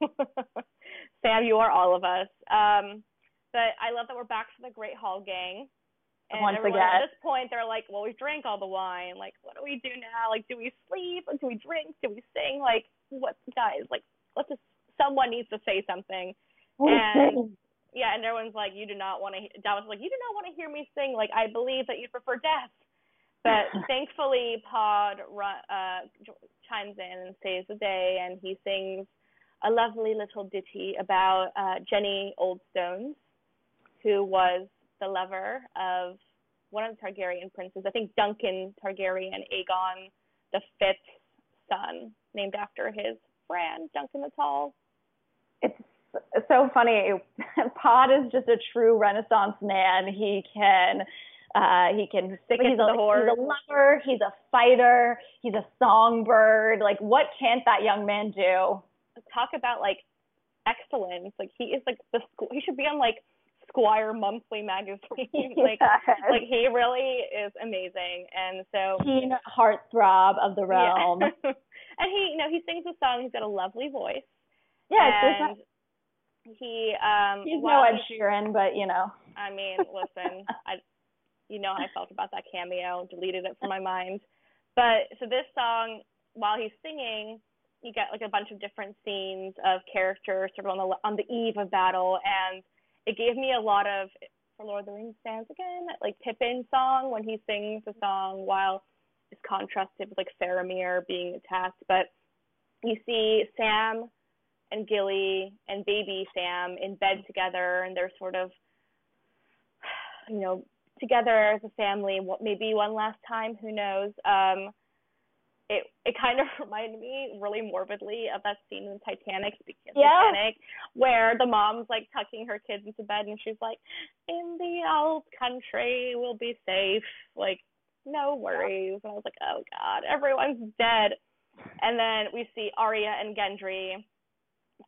Sam, you are all of us. But I love that we're back to the Great Hall gang. And once again, at this point, they're like, well, we've drank all the wine. Like, what do we do now? Like, do we sleep? Like, do we drink? Do we sing? Like, what, guys? Like, let's just, someone needs to say something. And yeah, and everyone's like, you do not want to, Davos is like, you do not want to hear me sing. Like, I believe that you prefer death. But thankfully, Pod chimes in and saves the day, and he sings a lovely little ditty about Jenny Oldstones, who was the lover of one of the Targaryen princes, I think Duncan Targaryen, Aegon the Fifth's son, named after his brand, Duncan the Tall. It's so funny. Pod is just a true Renaissance man. He can stick it to the horse. He's a lover. He's a fighter. He's a songbird. Like, what can't that young man do? Talk about like excellence. Like, he is like the school. He should be on like Squire Monthly magazine. Like, yes. Like, he really is amazing. And so keen heartthrob of the realm. Yeah. And he, you know, he sings a song. He's got a lovely voice. Yeah, and he's no Ed Sheeran, but you know. I mean, listen, you know how I felt about that cameo. Deleted it from my mind. But so this song, while he's singing, you get like a bunch of different scenes of characters sort of on the eve of battle, and it gave me a lot of, for Lord of the Rings fans again, like Pippin's song when he sings the song while it's contrasted with like Faramir being attacked. But you see Sam and Gilly and baby Sam in bed together, and they're sort of, you know, together as a family, maybe one last time, who knows. It kind of reminded me really morbidly of that scene in Titanic, Titanic, where the mom's like tucking her kids into bed and she's like, in the old country, we'll be safe. Like, no worries. And I was like, oh God, everyone's dead. And then we see Arya and Gendry.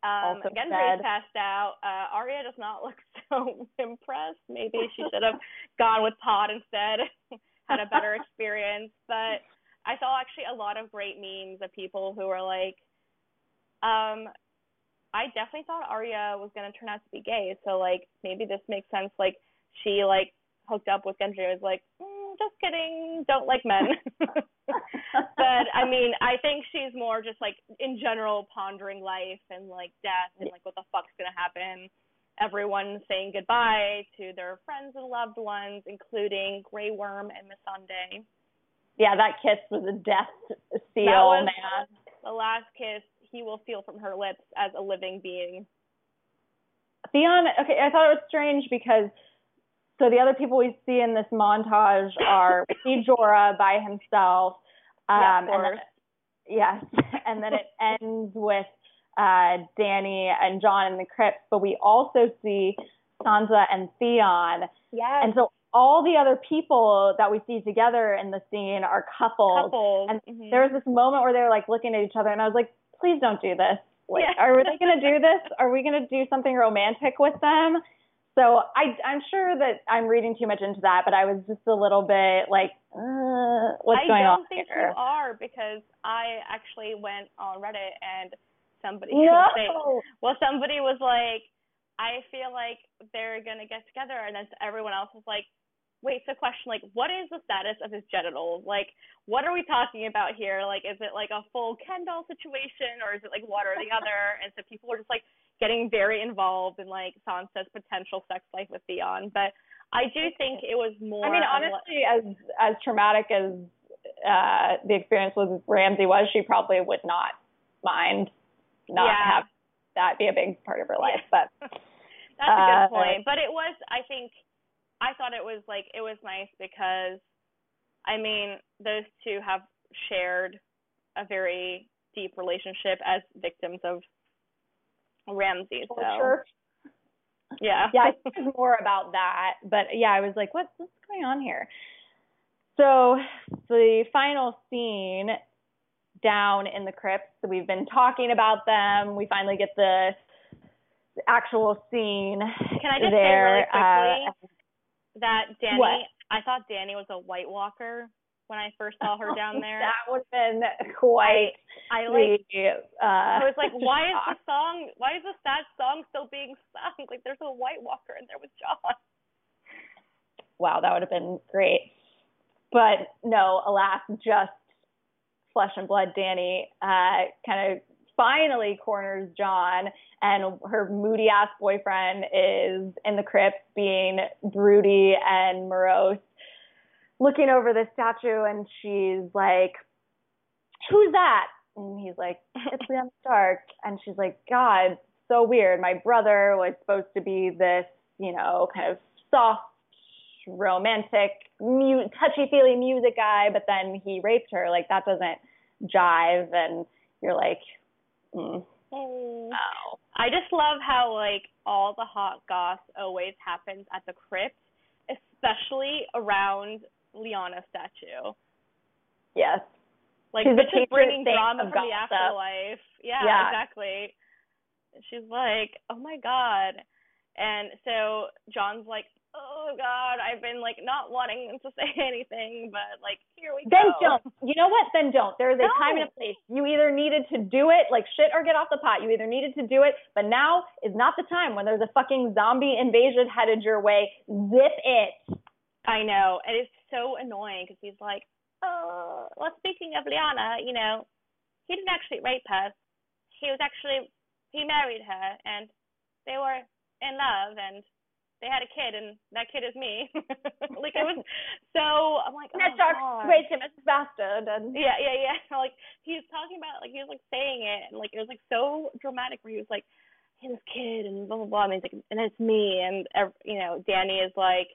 Gendry's passed out. Arya does not look so impressed. Maybe she should have gone with Pod instead, had a better experience. But I saw actually a lot of great memes of people who were like, I definitely thought Arya was going to turn out to be gay. So, like, maybe this makes sense. Like, she, like, hooked up with Gendry and was like, just kidding, don't like men. But, I mean, I think she's more just, like, in general pondering life and, like, death and, like, what the fuck's going to happen. Everyone saying goodbye to their friends and loved ones, including Grey Worm and Missandei. Yeah, that kiss was a death seal, that was, man. The last kiss he will feel from her lips as a living being. Theon, okay, I thought it was strange because, so the other people we see in this montage are, we see Jorah by himself. And then it ends with Danny and Jon in the crypt, but we also see Sansa and Theon. Yes. And so all the other people that we see together in the scene are couples. And there was this moment where they were like looking at each other, and I was like, please don't do this. Like, are they going to do this? Are we going to do something romantic with them? So I'm sure that I'm reading too much into that, but I was just a little bit like, what's going on here? I don't think you are, because I actually went on Reddit and somebody was like, I feel like they're going to get together. And then everyone else was like, wait, so question, like, what is the status of his genitals? Like, what are we talking about here? Like, is it like a full Ken doll situation, or is it like one or the other? And so people were just like getting very involved in like Sansa's potential sex life with Theon. But I do think it was more, I mean, honestly, as traumatic as the experience with Ramsay was, she probably would not mind have that be a big part of her life. But that's a good point. But it was, I think, I thought it was like, it was nice because, I mean, those two have shared a very deep relationship as victims of Ramsay. So, sure. Yeah, I think there's more about that. But yeah, I was like, what's going on here? So the final scene down in the crypts, so we've been talking about them. We finally get the actual scene. Can I just say really quickly that Danny, I thought Danny was a White Walker when I first saw her down there. That would have been quite. I was like, why is the song? Why is that song still being sung? Like, there's a White Walker in there with Jon. wow, that would have been great. But no, alas, just flesh and blood Danny kind of finally corners Jon, and her moody ass boyfriend is in the crypt being broody and morose, looking over the statue, and she's like, who's that? And he's like, it's Lyanna Stark. And she's like, God, so weird. My brother was supposed to be this, you know, kind of soft, romantic, touchy-feely music guy, but then he raped her. Like, that doesn't jive. And you're like, Oh. I just love how, like, all the hot goss always happens at the crypt, especially around Lyanna's statue. Yes. Like, she's this is bringing drama from the afterlife. Yeah, exactly. She's like, oh, my God. And so Jon's like, oh, God, I've been, like, not wanting them to say anything, but, like, here we go. Then don't. You know what? Then don't. There is a time and a place. You either needed to do it, like, shit or get off the pot. You either needed to do it, but now is not the time. When there's a fucking zombie invasion headed your way, zip it. I know. It is so annoying because he's like, oh, well, speaking of Lyanna, you know, he didn't actually rape her. He married her, and they were in love, and they had a kid, and that kid is me. Like, it was so, I'm like, oh, God. Raised him as a bastard. And... Yeah. Like, he was talking about, like, he was, like, saying it, and, like, it was, like, so dramatic where he was, like, hey, this kid, and blah, blah, blah, and he's like, and it's me, and, you know, Danny is, like,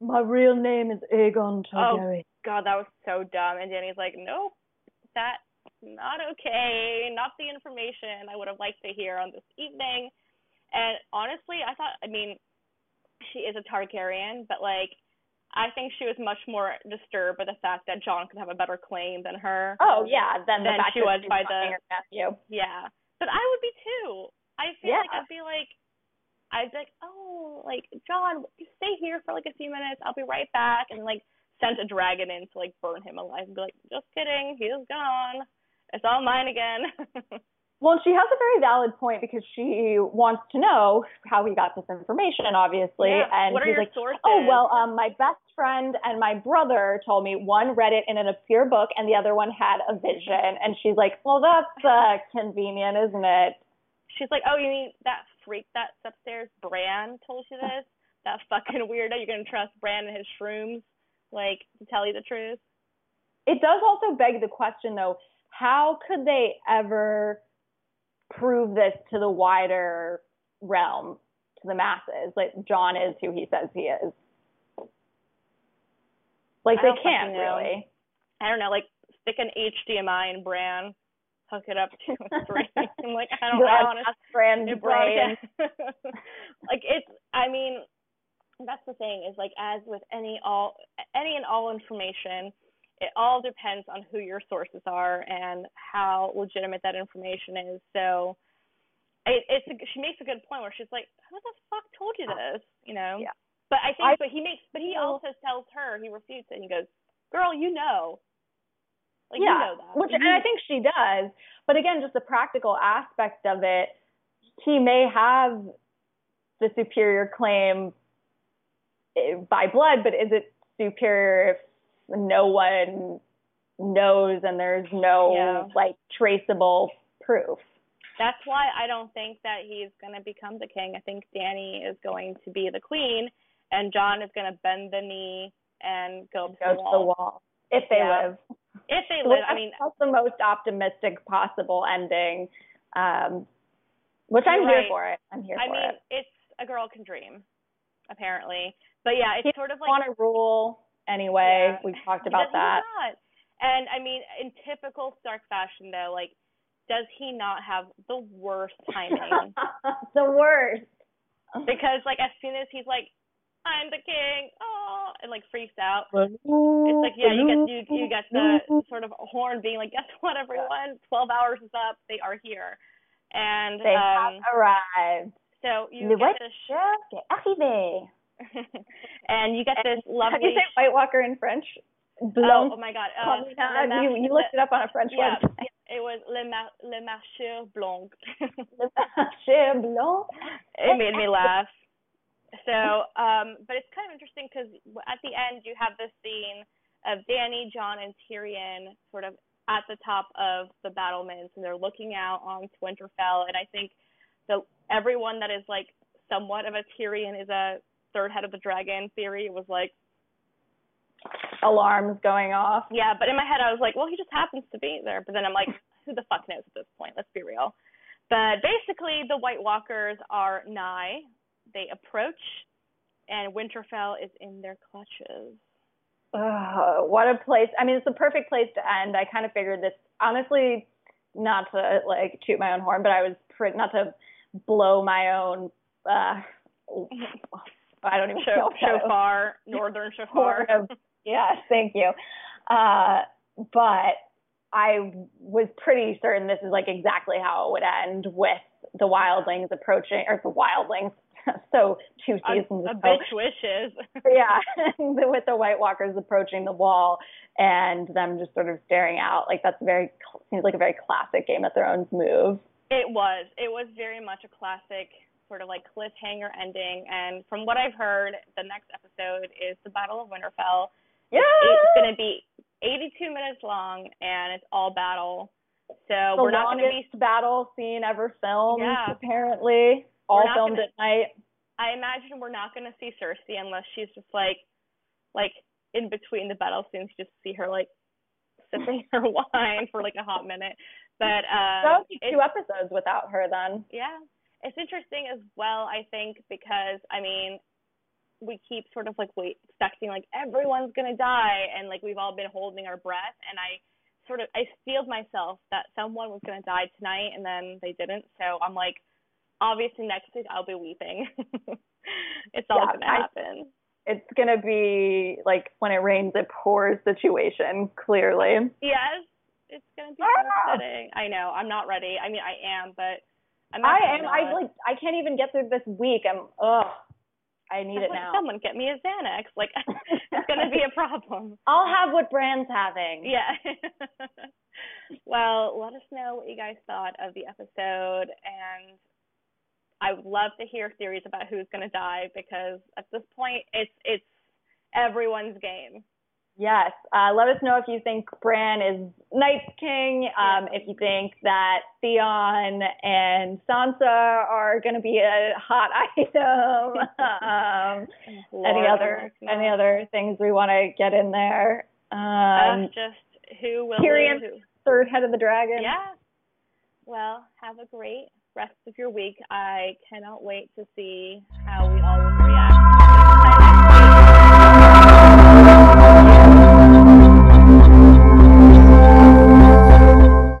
my real name is Aegon Targaryen. Oh, God, that was so dumb. And Danny's like, nope, that's not okay. Not the information I would have liked to hear on this evening. And honestly, I mean, she is a Targaryen, but, like, I think she was much more disturbed by the fact that Jon could have a better claim than her. Oh, yeah, than the fact she was by the nephew. Yeah. But I would be, too. I feel like I'd be like, oh, like, Jon, stay here for, like, a few minutes. I'll be right back. And, like, sent a dragon in to, like, burn him alive. And be like, just kidding. He is gone. It's all mine again. Well, she has a very valid point because she wants to know how he got this information, obviously. Yeah. And what are your sources? Oh, well, my best friend and my brother told me one read it in an obscure book and the other one had a vision. And she's like, well, that's convenient, isn't it? She's like, oh, you mean that freak that's upstairs, Bran, told you this? That fucking weirdo, you're going to trust Bran and his shrooms, like, to tell you the truth? It does also beg the question, though, how could they ever prove this to the wider realm, to the masses? Like, Jon is who he says he is. Like, they can't, really. I don't know, like, stick an HDMI in Bran. Hook it up to a screen. I'm like, I don't know. Brand brain. Like, it's, I mean, that's the thing is, like, as with any and all information, it all depends on who your sources are and how legitimate that information is. So she makes a good point where she's like, who the fuck told you this? You know? Yeah. But I think, he also tells her, he refutes it and he goes, girl, you know. Like, yeah, you know that. Which, and I think she does. But again, just the practical aspect of it, he may have the superior claim by blood, but is it superior if no one knows and there's no, like, traceable proof? That's why I don't think that he's going to become the king. I think Danny is going to be the queen, and Jon is going to bend the knee and go to the wall. If they live. If they live, I mean, that's the most optimistic possible ending, which I'm here for it. I mean, it's a girl can dream, apparently. But yeah, it's sort of like want to rule anyway. Yeah. We've talked about that. And I mean, in typical Stark fashion, though, like, does he not have the worst timing? The worst. Because, like, as soon as he's like, I'm the king, oh, and, like, freaks out. It's like, yeah, you get the sort of horn being like, guess what, everyone? 12 hours is up. They are here. And they have arrived. So you get this and you get this lovely... How do you say White Walker in French? Oh, my God. You looked it up on a French website. It was Le Marcheur Blanc. Le Marcheur Blanc. It made me laugh. So, but it's kind of interesting because at the end you have this scene of Danny, Jon, and Tyrion sort of at the top of the battlements, and they're looking out onto Winterfell. And I think everyone that is like somewhat of a Tyrion is a third head of the dragon theory. It was like alarms going off. Yeah, but in my head I was like, well, he just happens to be there. But then I'm like, who the fuck knows at this point? Let's be real. But basically, the White Walkers are nigh. They approach, and Winterfell is in their clutches. What a place. I mean, it's the perfect place to end. I kind of figured this, honestly, not to, like, toot my own horn, but I was not to blow my own, I don't even know. Shofar, northern shofar. Yeah, thank you. But I was pretty certain this is, like, exactly how it would end, with the wildlings approaching, or the wildlings, so two seasons ago. A bitch wishes. Yeah, with the White Walkers approaching the wall and them just sort of staring out. Like, that's seems like a very classic Game of Thrones move. It was very much a classic sort of like cliffhanger ending. And from what I've heard, the next episode is the Battle of Winterfell. Yeah! It's going to be 82 minutes long, and it's all battle. So we're not going to be... The longest battle scene ever filmed, yeah. Apparently. All filmed at night. I imagine we're not going to see Cersei unless she's just like in between the battle scenes, you just see her like sipping her wine for like a hot minute. But that would be 2 episodes without her then. Yeah. It's interesting as well, I think, because I mean, we keep sort of like expecting like everyone's going to die, and like we've all been holding our breath, and I steeled myself that someone was going to die tonight, and then they didn't. So I'm like, obviously, next week I'll be weeping. It's all going to happen. It's going to be like when it rains, it pours situation, clearly. Yes, it's going to be upsetting. I know. I'm not ready. I mean, I am, but I'm not ready. I can't even get through this week. I need it now. Someone get me a Xanax. Like, it's going to be a problem. I'll have what Bran's having. Yeah. Well, let us know what you guys thought of the episode, and I would love to hear theories about who's going to die, because at this point, it's everyone's game. Yes. Let us know if you think Bran is Night King, if you think that Theon and Sansa are going to be a hot item, any other things we want to get in there. Just who will Tyrion, third head of the dragon. Yeah. Well, have a great rest of your week. I cannot wait to see